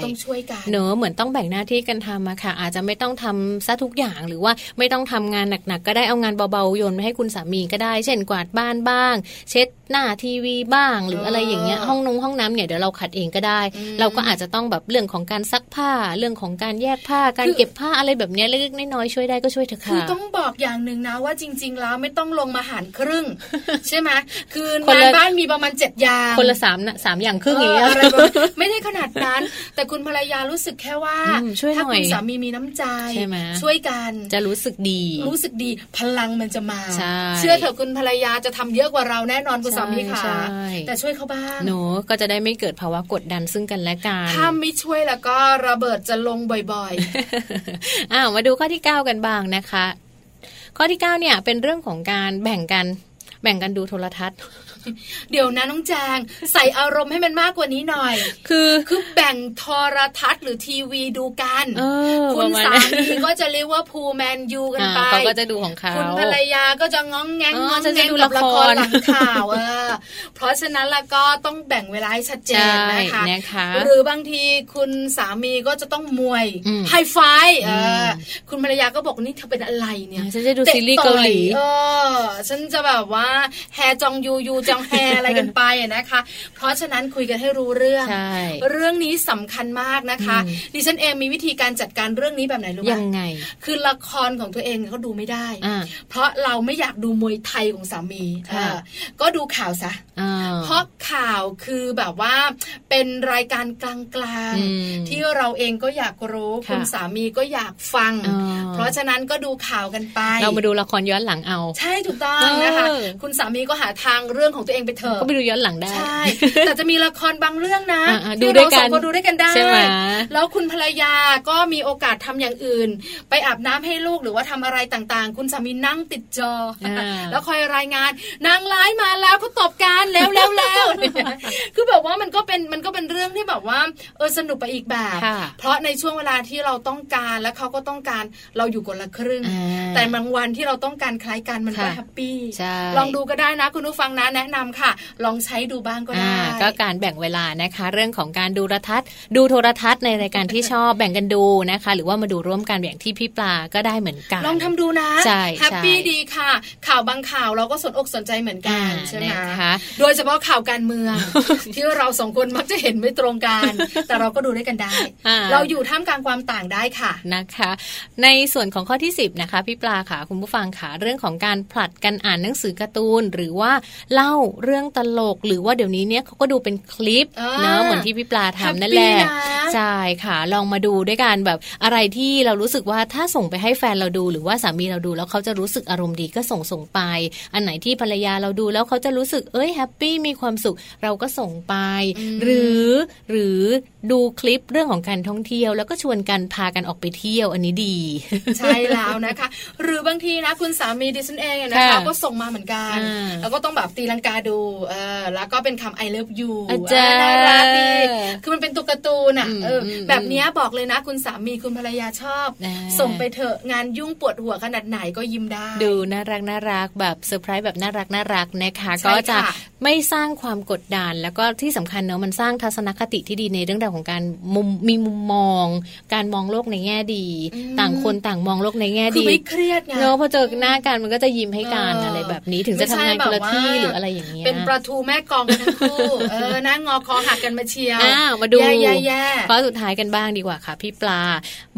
ต้องช่วยกันเนอะเหมือนต้องแบ่งหน้าที่กันทำอะค่ะอาจจะไม่ต้องทำซะทุกอย่างหรือว่าไม่ต้องทำงานหนักๆก็ได้เอางานเบาๆโยนให้คุณสามีก็ได้เช่นกวาดบ้านบ้างเช็ดหน้าทีวีบ้างหรืออะไรอย่างเงี้ยห้องน้ำเนี่ยเดี๋ยวเราขัดเองก็ได้เราก็อาจจะต้องแบบเรื่องของการซักผ้าเรื่องของการแยกผ้าการเก็บผ้าอะไรแบบเนี้ยเล็กๆน้อยๆช่วยได้ก็ช่วยเถอะค่ะคือต้องบอกอย่างนึงนะว่าจริงๆแล้วไม่ต้องลงมาหารครึ่ง ใช่ไหมคืองานบ้านมีประมาณ7อย่างคนละ3อย่างครึ่งอย่างเงี้ยไม่ได้ขนาดนั้นแต่คุณภรรยารู้สึกแค่ว่าถ้าคุณสามีมีน้ำใจช่วยกันจะรู้สึกดีพลังมันจะมาเชื่อเถอะคุณภรรยาจะทำเยอะกว่าเราแน่นอนคุณสามีค่ะแต่ช่วยเขาบ้างเนอะก็จะได้ไม่เกิดภาวะกดดันซึ่งกันและกันถ้าไม่ช่วยแล้วก็ระเบิดจะลงบ่อยๆมาดูข้อที่9กันบ้างนะคะข้อที่9เนี่ยเป็นเรื่องของการแบ่งกันดูโทรทัศน์เดี๋ยวนะน้องแจงใส่อารมณ์ให้มันมากกว่านี้หน่อยคือแบ่งโทรทัศน์หรือทีวีดูกันคุณสามีก็จะเรียกว่าพูลแมนยูกันไปเขาก็จะดูของเขาคุณภรรยาก็จะง้องแงงง้องแงงกับละครหลังข่าวเพราะฉะนั้นละก็ต้องแบ่งเวลาให้ชัดเจนนะคะหรือบางทีคุณสามีก็จะต้องมวยไฮไฟคุณภรรยาก็บอกนี่เธอเป็นอะไรเนี่ยฉันจะดูซีรีส์เกาหลีฉันจะแบบว่าแฮจองยูจองแฮอะไรกันไปนะคะเพราะฉะนั้นคุยกันให้รู้เรื่องนี้สำคัญมากนะคะดิฉันเองมีวิธีการจัดการเรื่องนี้แบบไหนรู้ไหมยังไงคือละครของตัวเองเขาดูไม่ได้เพราะเราไม่อยากดูมวยไทยของสามีก็ดูข่าวซะเพราะข่าวคือแบบว่าเป็นรายการกลางๆที่เราเองก็อยากรู้คุณสามีก็อยากฟังเพราะฉะนั้นก็ดูข่าวกันไปเรามาดูละครย้อนหลังเอาใช่ถูกต้องนะคะคุณสามีก็หาทางเรื่องของตัวเองไปเถอะก็ไปดูย้อนหลังได้ใช่แต่จะมีละครบางเรื่องนะดูด้วยกันก็ดูด้วยกันได้แล้วคุณภรรยาก็มีโอกาสทำอย่างอื่นไปอาบน้ำให้ลูกหรือว่าทำอะไรต่างๆคุณสามีนั่งติดจอแล้วคอยรายงานนางร้ายมาแล้วเขาตบกันแล้วคือแบบว่ามันก็เป็นเรื่องที่แบบว่าสนุกไปอีกแบบเพราะในช่วงเวลาที่เราต้องการและเขาก็ต้องการเราอยู่คนละครึ่งแต่บางวันที่เราต้องการคล้ายกันมันก็แฮปปี้ลองดูก็ได้นะคุณผู้ฟังนะแนะนำค่ะลองใช้ดูบ้างก็ได้ก็การแบ่งเวลานะคะเรื่องของการดูโทรทัศน์ในรายการที่ชอบแบ่งกันดูนะคะหรือว่ามาดูร่วมกันอย่างที่พี่ปลาก็ได้เหมือนกันลองทำดูนะแฮปปี้ดีค่ะข่าวบางข่าวเราก็สนอกสนใจเหมือนกันใช่ไหมคะโดยเฉพาะข่าวการเมืองที่เราสองคนมักจะเห็นไม่ตรงกันแต่เราก็ดูด้วยกันได้เราอยู่ท่ามกลางความต่างได้ค่ะนะคะในส่วนของข้อที่10นะคะพี่ปลาค่ะคุณผู้ฟังค่ะเรื่องของการผลัดกันอ่านหนังสือการ์ตูนหรือว่าเล่าเรื่องตลกหรือว่าเดี๋ยวนี้เนี่ยเขาก็ดูเป็นคลิปนะเหมือนที่พี่ปลาทำนั่นแหละใช่ค่ะลองมาดูด้วยกันแบบอะไรที่เรารู้สึกว่าถ้าส่งไปให้แฟนเราดูหรือว่าสามีเราดูแล้วเขาจะรู้สึกอารมณ์ดีก็ส่งไปอันไหนที่ภรรยาเราดูแล้วเขาจะรู้สึกแฮปปี้มีความสุขเราก็ส่งไปหรือดูคลิปเรื่องของการท่องเที่ยวแล้วก็ชวนกันพากันออกไปเที่ยวอันนี้ดีใช่แล้วนะคะหรือบางทีนะคุณสามีดิฉันเองนะคะก็ส่งมาเหมือนกันแล้วก็ต้องแบบตีลังกาดูแล้วก็เป็นคำ I love you น่ารักดีคือมันเป็นตุ๊กตาน่ะแบบนี้บอกเลยนะคุณสามีคุณภรรยาชอบส่งไปเถอะงานยุ่งปวดหัวขนาดไหนก็ยิ้มได้ดูน่ารักแบบเซอร์ไพรส์แบบน่ารักนะคะก็จะไม่สร้างความกดดันแล้วก็ที่สำคัญเนอะมันสร้างทัศนคติที่ดีในเรื่องราวของการมีมุมมองการมองโลกในแง่ดีต่างคนต่างมองโลกในแง่ดีคือไม่เครียดไงเนอะพอเจอหน้ากันมันก็จะยิ้มให้กันอะไรแบบนี้ถึงจะทำงานคนละที่หรืออะไรอย่างเงี้ยเป็นประตูแม่กองกันทั้งคู่นั่งงอคอหักกันมาเชียวมาดูข้อสุดท้ายกันบ้างดีกว่าค่ะพี่ปลา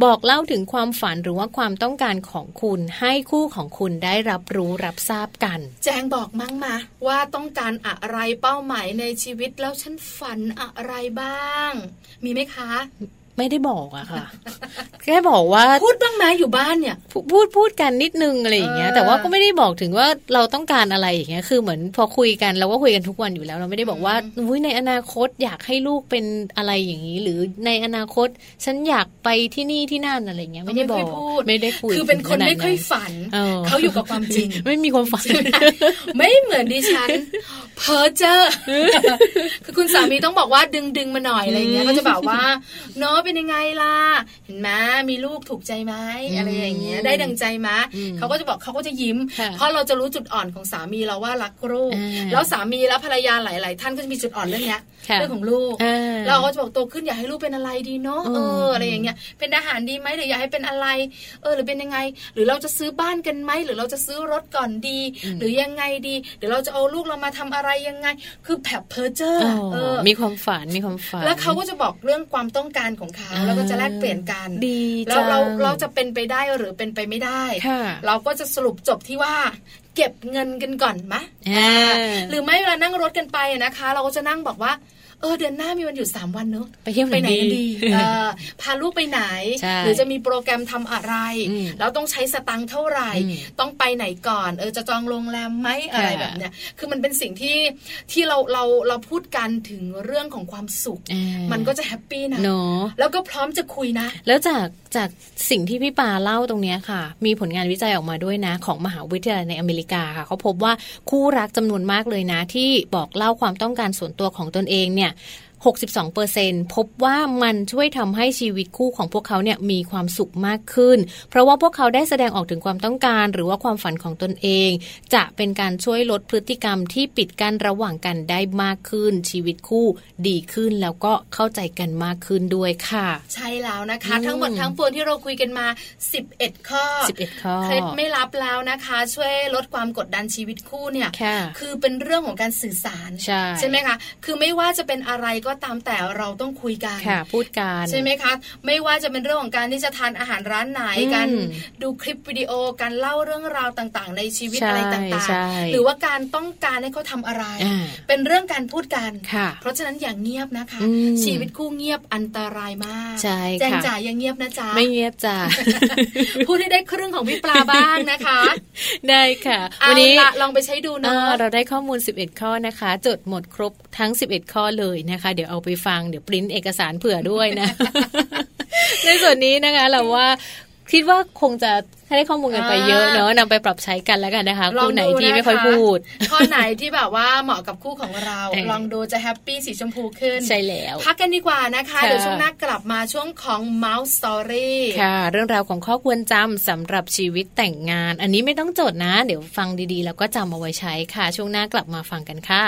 บอกเล่าถึงความฝันหรือว่าความต้องการของคุณให้คู่ของคุณได้รับรู้รับทราบกันแจงบอกมั้งมาว่าต้องการอะไรเป้าหมายในชีวิตแล้วฉันฝันอะไรบ้างมีไหมคะไม่ได้บอกอะค่ะแค่บอกว่าพูดบ้างไหมอยู่บ้านเนี่ย พูดกันนิดนึงอะไรอย่างเงี้ยแต่ว่าก็ไม่ได้บอกถึงว่าเราต้องการอะไรอย่างเงี้ยคือเหมือนพอคุยกันเราก็คุยกันทุกวันอยู่แล้วเราไม่ได้บอกว่าอุ้ยในอนาคตอยากให้ลูกเป็นอะไรอย่างนี้หรือในอนาคตฉันอยากไปที่นี่ที่นั่นอะไรอย่างเงี้ยไม่ได้บอกไม่ได้คุยคือเป็นคนไม่ค่อยฝันเขาอยู่กับความจริงไม่มีความฝันไม่เหมือนดิฉันเพ้อเจ้อคือคุณสามีต้องบอกว่าดึงมาหน่อยอะไรอย่างเงี้ยก็จะบอกว่าเนาะเป็นยังไงล่ะเห็นไหมมีลูกถูกใจไหมอะไรอย่างเงี้ยได้ดังใจไหมเขาก็จะบอกเขาก็จะยิ้มเพราะเราจะรู้จุดอ่อนของสามีเราว่ารักลูกแล้วสามีและภรรยาหลายๆท่านก็จะมีจุดอ่อนเรื่องเนี้ยเรื่องของลูกเราก็จะบอกโตขึ้นอยากให้ลูกเป็นอะไรดีเนาะอะไรอย่างเงี้ยเป็นทหารดีไหมหรืออยากให้เป็นอะไรหรือเป็นยังไงหรือเราจะซื้อบ้านกันไหมหรือเราจะซื้อรถก่อนดีหรือยังไงดีหรือเราจะเอาลูกเรามาทำอะไรยังไงคือแผลเพอเจอร์มีความฝันมีความฝันแล้วเขาก็จะบอกเรื่องความต้องการของเขาแล้วก็จะแลกเปลี่ยนกันแล้วเราจะเป็นไปได้หรือเป็นไปไม่ได้เราก็จะสรุปจบที่ว่าเก็บเงินกันก่อนมะหรือไม่เวลานั่งรถกันไปนะคะเราก็จะนั่งบอกว่าเดือนหน้ามีวันหยุด3วันเนอะไปเที่ยวไปไหนดีพาลูกไปไหนหรือจะมีโปรแกรมทำอะไรแล้วต้องใช้สตังค์เท่าไหร่ต้องไปไหนก่อนจะจองโรงแรมไหมอะไรแบบเนี้ยคือมันเป็นสิ่งที่เราพูดกันถึงเรื่องของความสุขมันก็จะแฮปปี้นะแล้วก็พร้อมจะคุยนะแล้วจากสิ่งที่พี่ปาเล่าตรงนี้ค่ะมีผลงานวิจัยออกมาด้วยนะของมหาวิทยาลัยในอเมริกาค่ะเขาพบว่าคู่รักจำนวนมากเลยนะที่บอกเล่าความต้องการส่วนตัวของตนเองเนี่ย62% พบว่ามันช่วยทำให้ชีวิตคู่ของพวกเขาเนี่ยมีความสุขมากขึ้นเพราะว่าพวกเขาได้แสดงออกถึงความต้องการหรือว่าความฝันของตนเองจะเป็นการช่วยลดพฤติกรรมที่ปิดกั้นระหว่างกันได้มากขึ้นชีวิตคู่ดีขึ้นแล้วก็เข้าใจกันมากขึ้นด้วยค่ะใช่แล้วนะคะทั้งหมดทั้งปวงที่เราคุยกันมา11ข้อเคล็ดไม่ลับแล้วนะคะช่วยลดความกดดันชีวิตคู่เนี่ยคือเป็นเรื่องของการสื่อสารใช่มั้ยคะคือไม่ว่าจะเป็นอะไรก็ตามแต่เราต้องคุยกันค่ะพูดกันใช่ไหมคะไม่ว่าจะเป็นเรื่องของการที่จะทานอาหารร้านไหนกันดูคลิปวิดีโอการเล่าเรื่องราวต่างๆในชีวิตอะไรต่างๆหรือว่าการต้องการให้เขาทำอะไรเป็นเรื่องการพูดกันเพราะฉะนั้นอย่างเงียบนะคะชีวิตคู่เงียบอันตรายมากแจ้งจ่ายอย่างเงียบนะจ๊ะไม่เงียบจ้ะ พูดให้ได้ครึ่งของพี่ปลาบ้างนะคะ ได้ค่ะวันนี้ลองไปใช้ดูเนาะเราได้ข้อมูล11ข้อนะคะจดหมดครบทั้ง11ข้อเลยนะคะเดี๋ยวเอาไปฟังเดี๋ยวปริ้นเอกสารเผื่อด้วยนะ ในส่วนนี้นะคะเราว่าคิดว่าคงจะได้ข้อมูลกันไปเยอะเนอะนำไปปรับใช้กันแล้วกันนะคะคู่ไหนที่ไม่ค่อยพูดข้อไหนที่แบบว่าเหมาะกับคู่ของเราลองดูจะแฮปปี้สีชมพูขึ้นใช่แล้วพักกันดีกว่านะคะเดี๋ยวช่วงหน้ากลับมาช่วงของ Mouse Story ค่ะเรื่องราวของข้อควรจำสำหรับชีวิตแต่งงานอันนี้ไม่ต้องจดนะเดี๋ยวฟังดีๆแล้วก็จำเอาไว้ใช้ค่ะช่วงหน้ากลับมาฟังกันค่ะ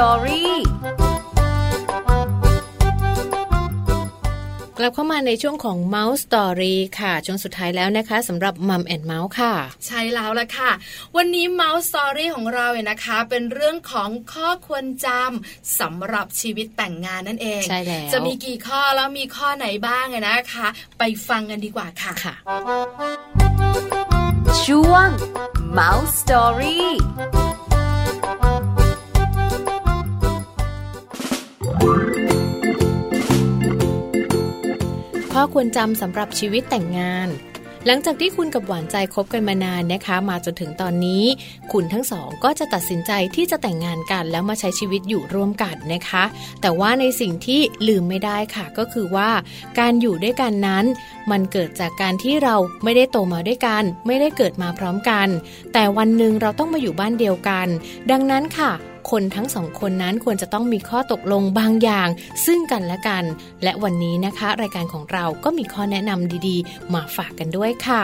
ตอรี่กลับเข้ามาในช่วงของ Mouse Story ค่ะช่วงสุดท้ายแล้วนะคะสำหรับ Mum and Mouse ค่ะใช่แล้วล่ะค่ะวันนี้ Mouse Story ของเราเนี่ยนะคะเป็นเรื่องของข้อควรจำสำหรับชีวิตแต่งงานนั่นเองใช่แล้วจะมีกี่ข้อแล้วมีข้อไหนบ้างนะคะไปฟังกันดีกว่าค่ะช่วง Mouse Storyข้อควรจำสำหรับชีวิตแต่งงานหลังจากที่คุณกับหวานใจคบกันมานานนะคะมาจนถึงตอนนี้คุณทั้งสองก็จะตัดสินใจที่จะแต่งงานกันแล้วมาใช้ชีวิตอยู่ร่วมกันนะคะแต่ว่าในสิ่งที่ลืมไม่ได้ค่ะก็คือว่าการอยู่ด้วยกันนั้นมันเกิดจากการที่เราไม่ได้โตมาด้วยกันไม่ได้เกิดมาพร้อมกันแต่วันนึงเราต้องมาอยู่บ้านเดียวกันดังนั้นค่ะคนทั้งสองคนนั้นควรจะต้องมีข้อตกลงบางอย่างซึ่งกันและกันและวันนี้นะคะรายการของเราก็มีข้อแนะนำดีๆมาฝากกันด้วยค่ะ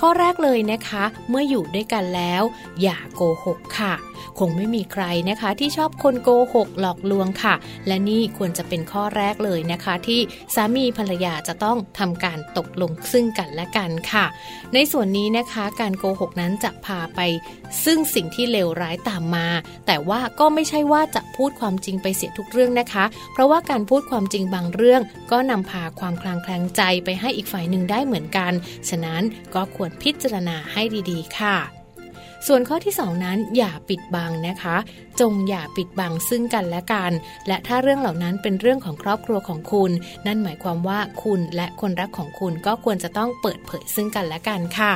ข้อแรกเลยนะคะเมื่ออยู่ด้วยกันแล้วอย่าโกหกค่ะคงไม่มีใครนะคะที่ชอบคนโกหกหลอกลวงค่ะและนี่ควรจะเป็นข้อแรกเลยนะคะที่สามีภรรยาจะต้องทำการตกลงซึ่งกันและกันค่ะในส่วนนี้นะคะการโกหกนั้นจะพาไปซึ่งสิ่งที่เลวร้ายตามมาแต่ว่าก็ไม่ใช่ว่าจะพูดความจริงไปเสียทุกเรื่องนะคะเพราะว่าการพูดความจริงบางเรื่องก็นำพาความคลางแคลงใจไปให้อีกฝ่ายหนึ่งได้เหมือนกันฉะนั้นก็ควรพิจารณาให้ดีๆค่ะส่วนข้อที่2นั้นอย่าปิดบังนะคะจงอย่าปิดบังซึ่งกันและกันและถ้าเรื่องเหล่านั้นเป็นเรื่องของครอบครัวของคุณนั่นหมายความว่าคุณและคนรักของคุณก็ควรจะต้องเปิดเผยซึ่งกันและกันค่ะ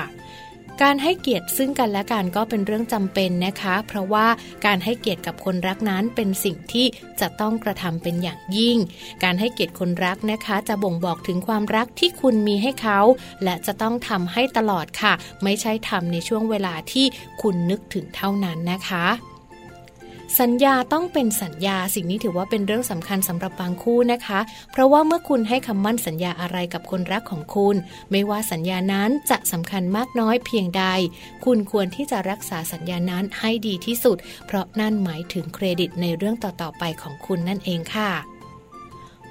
การให้เกียรติซึ่งกันและกันก็เป็นเรื่องจำเป็นนะคะเพราะว่าการให้เกียรติกับคนรักนั้นเป็นสิ่งที่จะต้องกระทำเป็นอย่างยิ่งการให้เกียรติคนรักนะคะจะบ่งบอกถึงความรักที่คุณมีให้เขาและจะต้องทำให้ตลอดค่ะไม่ใช่ทำในช่วงเวลาที่คุณนึกถึงเท่านั้นนะคะสัญญาต้องเป็นสัญญาสิ่งนี้ถือว่าเป็นเรื่องสำคัญสำหรับบางคู่นะคะเพราะว่าเมื่อคุณให้คำมั่นสัญญาอะไรกับคนรักของคุณไม่ว่าสัญญานั้นจะสำคัญมากน้อยเพียงใดคุณควรที่จะรักษาสัญญานั้นให้ดีที่สุดเพราะนั่นหมายถึงเครดิตในเรื่องต่อๆไปของคุณนั่นเองค่ะ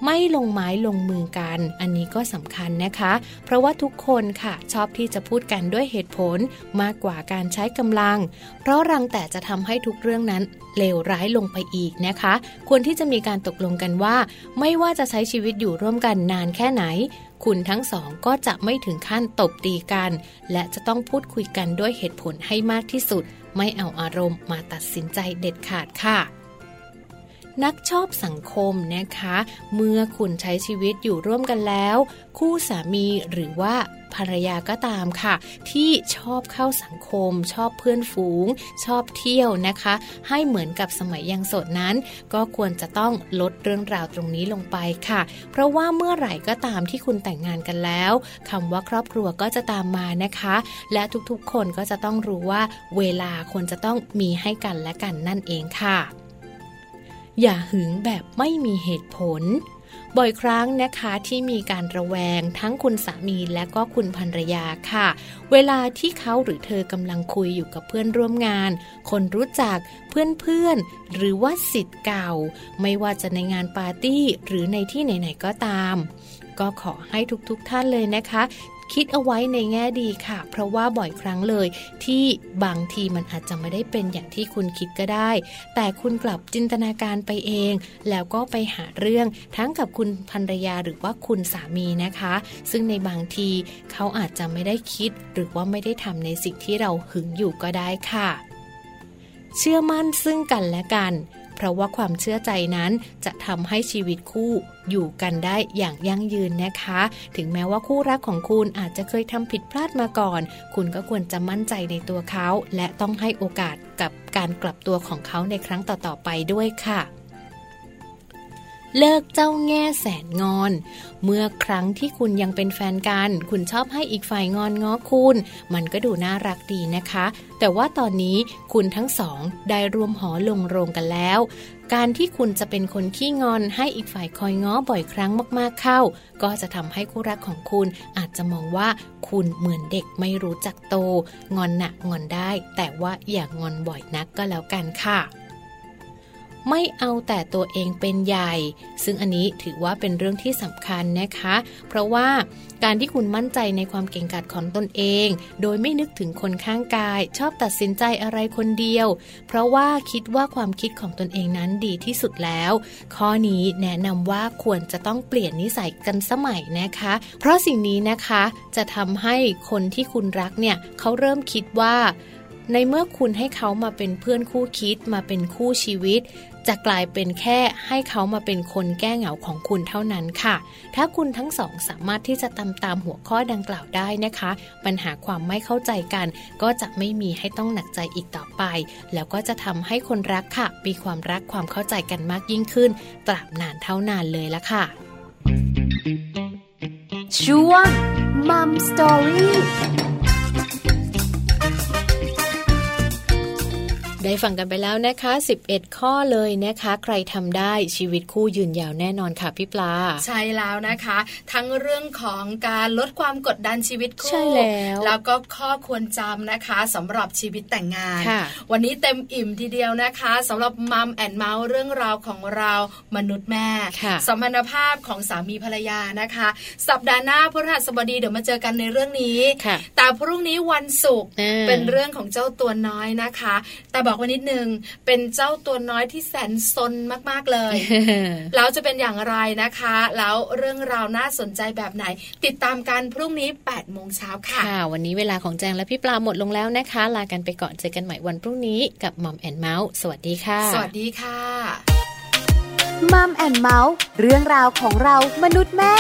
ไม่ลงไม้ลงมือกันอันนี้ก็สำคัญนะคะเพราะว่าทุกคนค่ะชอบที่จะพูดกันด้วยเหตุผลมากกว่าการใช้กำลังเพราะรังแต่จะทำให้ทุกเรื่องนั้นเลวร้ายลงไปอีกนะคะควรที่จะมีการตกลงกันว่าไม่ว่าจะใช้ชีวิตอยู่ร่วมกันนานแค่ไหนคุณทั้งสองก็จะไม่ถึงขั้นตบตีกันและจะต้องพูดคุยกันด้วยเหตุผลให้มากที่สุดไม่เอาอารมณ์มาตัดสินใจเด็ดขาดค่ะนักชอบสังคมนะคะเมื่อคุณใช้ชีวิตอยู่ร่วมกันแล้วคู่สามีหรือว่าภรรยาก็ตามค่ะที่ชอบเข้าสังคมชอบเพื่อนฝูงชอบเที่ยวนะคะให้เหมือนกับสมัยยังโสดนั้นก็ควรจะต้องลดเรื่องราวตรงนี้ลงไปค่ะเพราะว่าเมื่อไหร่ก็ตามที่คุณแต่งงานกันแล้วคำว่าครอบครัวก็จะตามมานะคะและทุกๆคนก็จะต้องรู้ว่าเวลาควรจะต้องมีให้กันและกันนั่นเองค่ะอย่าหึงแบบไม่มีเหตุผลบ่อยครั้งนะคะที่มีการระแวงทั้งคุณสามีและก็คุณภรรยาค่ะเวลาที่เขาหรือเธอกำลังคุยอยู่กับเพื่อนร่วมงานคนรู้จักเพื่อนๆหรือว่าศิษย์เก่าไม่ว่าจะในงานปาร์ตี้หรือในที่ไหนๆก็ตามก็ขอให้ทุกท่านเลยนะคะคิดเอาไว้ในแง่ดีค่ะเพราะว่าบ่อยครั้งเลยที่บางทีมันอาจจะไม่ได้เป็นอย่างที่คุณคิดก็ได้แต่คุณกลับจินตนาการไปเองแล้วก็ไปหาเรื่องทั้งกับคุณภรรยาหรือว่าคุณสามีนะคะซึ่งในบางทีเขาอาจจะไม่ได้คิดหรือว่าไม่ได้ทำในสิ่งที่เราหึงอยู่ก็ได้ค่ะเชื่อมั่นซึ่งกันและกันเพราะว่าความเชื่อใจนั้นจะทำให้ชีวิตคู่อยู่กันได้อย่างยั่งยืนนะคะถึงแม้ว่าคู่รักของคุณอาจจะเคยทำผิดพลาดมาก่อนคุณก็ควรจะมั่นใจในตัวเขาและต้องให้โอกาสกับการกลับตัวของเขาในครั้งต่อๆไปด้วยค่ะเลิกเจ้าแง่แสนงอนเมื่อครั้งที่คุณยังเป็นแฟนกันคุณชอบให้อีกฝ่ายงอนง้อคุณมันก็ดูน่ารักดีนะคะแต่ว่าตอนนี้คุณทั้งสองได้รวมหอลงโรงกันแล้วการที่คุณจะเป็นคนขี้งอนให้อีกฝ่ายคอยง้อบ่อยครั้งมากๆเข้าก็จะทำให้คู่รักของคุณอาจจะมองว่าคุณเหมือนเด็กไม่รู้จักโตงอนหนักงอนได้แต่ว่าอย่างอนบ่อยนักก็แล้วกันค่ะ ไม่เอาแต่ตัวเองเป็นใหญ่ซึ่งอันนี้ถือว่าเป็นเรื่องที่สำคัญนะคะเพราะว่าการที่คุณมั่นใจในความเก่งกาจของตนเองโดยไม่นึกถึงคนข้างกายชอบตัดสินใจอะไรคนเดียวเพราะว่าคิดว่าความคิดของตนเองนั้นดีที่สุดแล้วข้อนี้แนะนำว่าควรจะต้องเปลี่ยนนิสัยกันสมัยนะคะเพราะสิ่งนี้นะคะจะทำให้คนที่คุณรักเนี่ยเขาเริ่มคิดว่าในเมื่อคุณให้เขามาเป็นเพื่อนคู่คิดมาเป็นคู่ชีวิตจะกลายเป็นแค่ให้เขามาเป็นคนแก้เหงาของคุณเท่านั้นค่ะถ้าคุณทั้งสองสามารถที่จะตามหัวข้อดังกล่าวได้นะคะปัญหาความไม่เข้าใจกันก็จะไม่มีให้ต้องหนักใจอีกต่อไปแล้วก็จะทำให้คนรักค่ะมีความรักความเข้าใจกันมากยิ่งขึ้นตราบนานเท่านานเลยละค่ะช่วง Mom Storyได้ฟังกันไปแล้วนะคะ11ข้อเลยนะคะใครทำได้ชีวิตคู่ยืนยาวแน่นอนค่ะพี่ปลาใช่แล้วนะคะทั้งเรื่องของการลดความกดดันชีวิตคู่ใช่แล้วแล้วก็ข้อควรจำนะคะสำหรับชีวิตแต่งงานวันนี้เต็มอิ่มทีเดียวนะคะสำหรับมัมแอนด์เมาส์เรื่องราวของเรามนุษย์แม่สัมพันธภาพของสามีภรรยานะคะสัปดาห์หน้าพฤหัสบดีเดี๋ยวมาเจอกันในเรื่องนี้แต่พรุ่งนี้วันศุกร์เป็นเรื่องของเจ้าตัวน้อยนะคะแต่บอกว่านิดนึงเป็นเจ้าตัวน้อยที่แสนซนมากๆเลยแล้วจะเป็นอย่างไรนะคะแล้วเรื่องราวน่าสนใจแบบไหนติดตามกันพรุ่งนี้ 8 โมงเช้าค่ะวันนี้เวลาของแจงและพี่ปลาหมดลงแล้วนะคะลากันไปก่อนเจอกันใหม่วันพรุ่งนี้กับ Mom and Mouse สวัสดีค่ะสวัสดีค่ะ Mom and Mouse เรื่องราวของเรามนุษย์แม่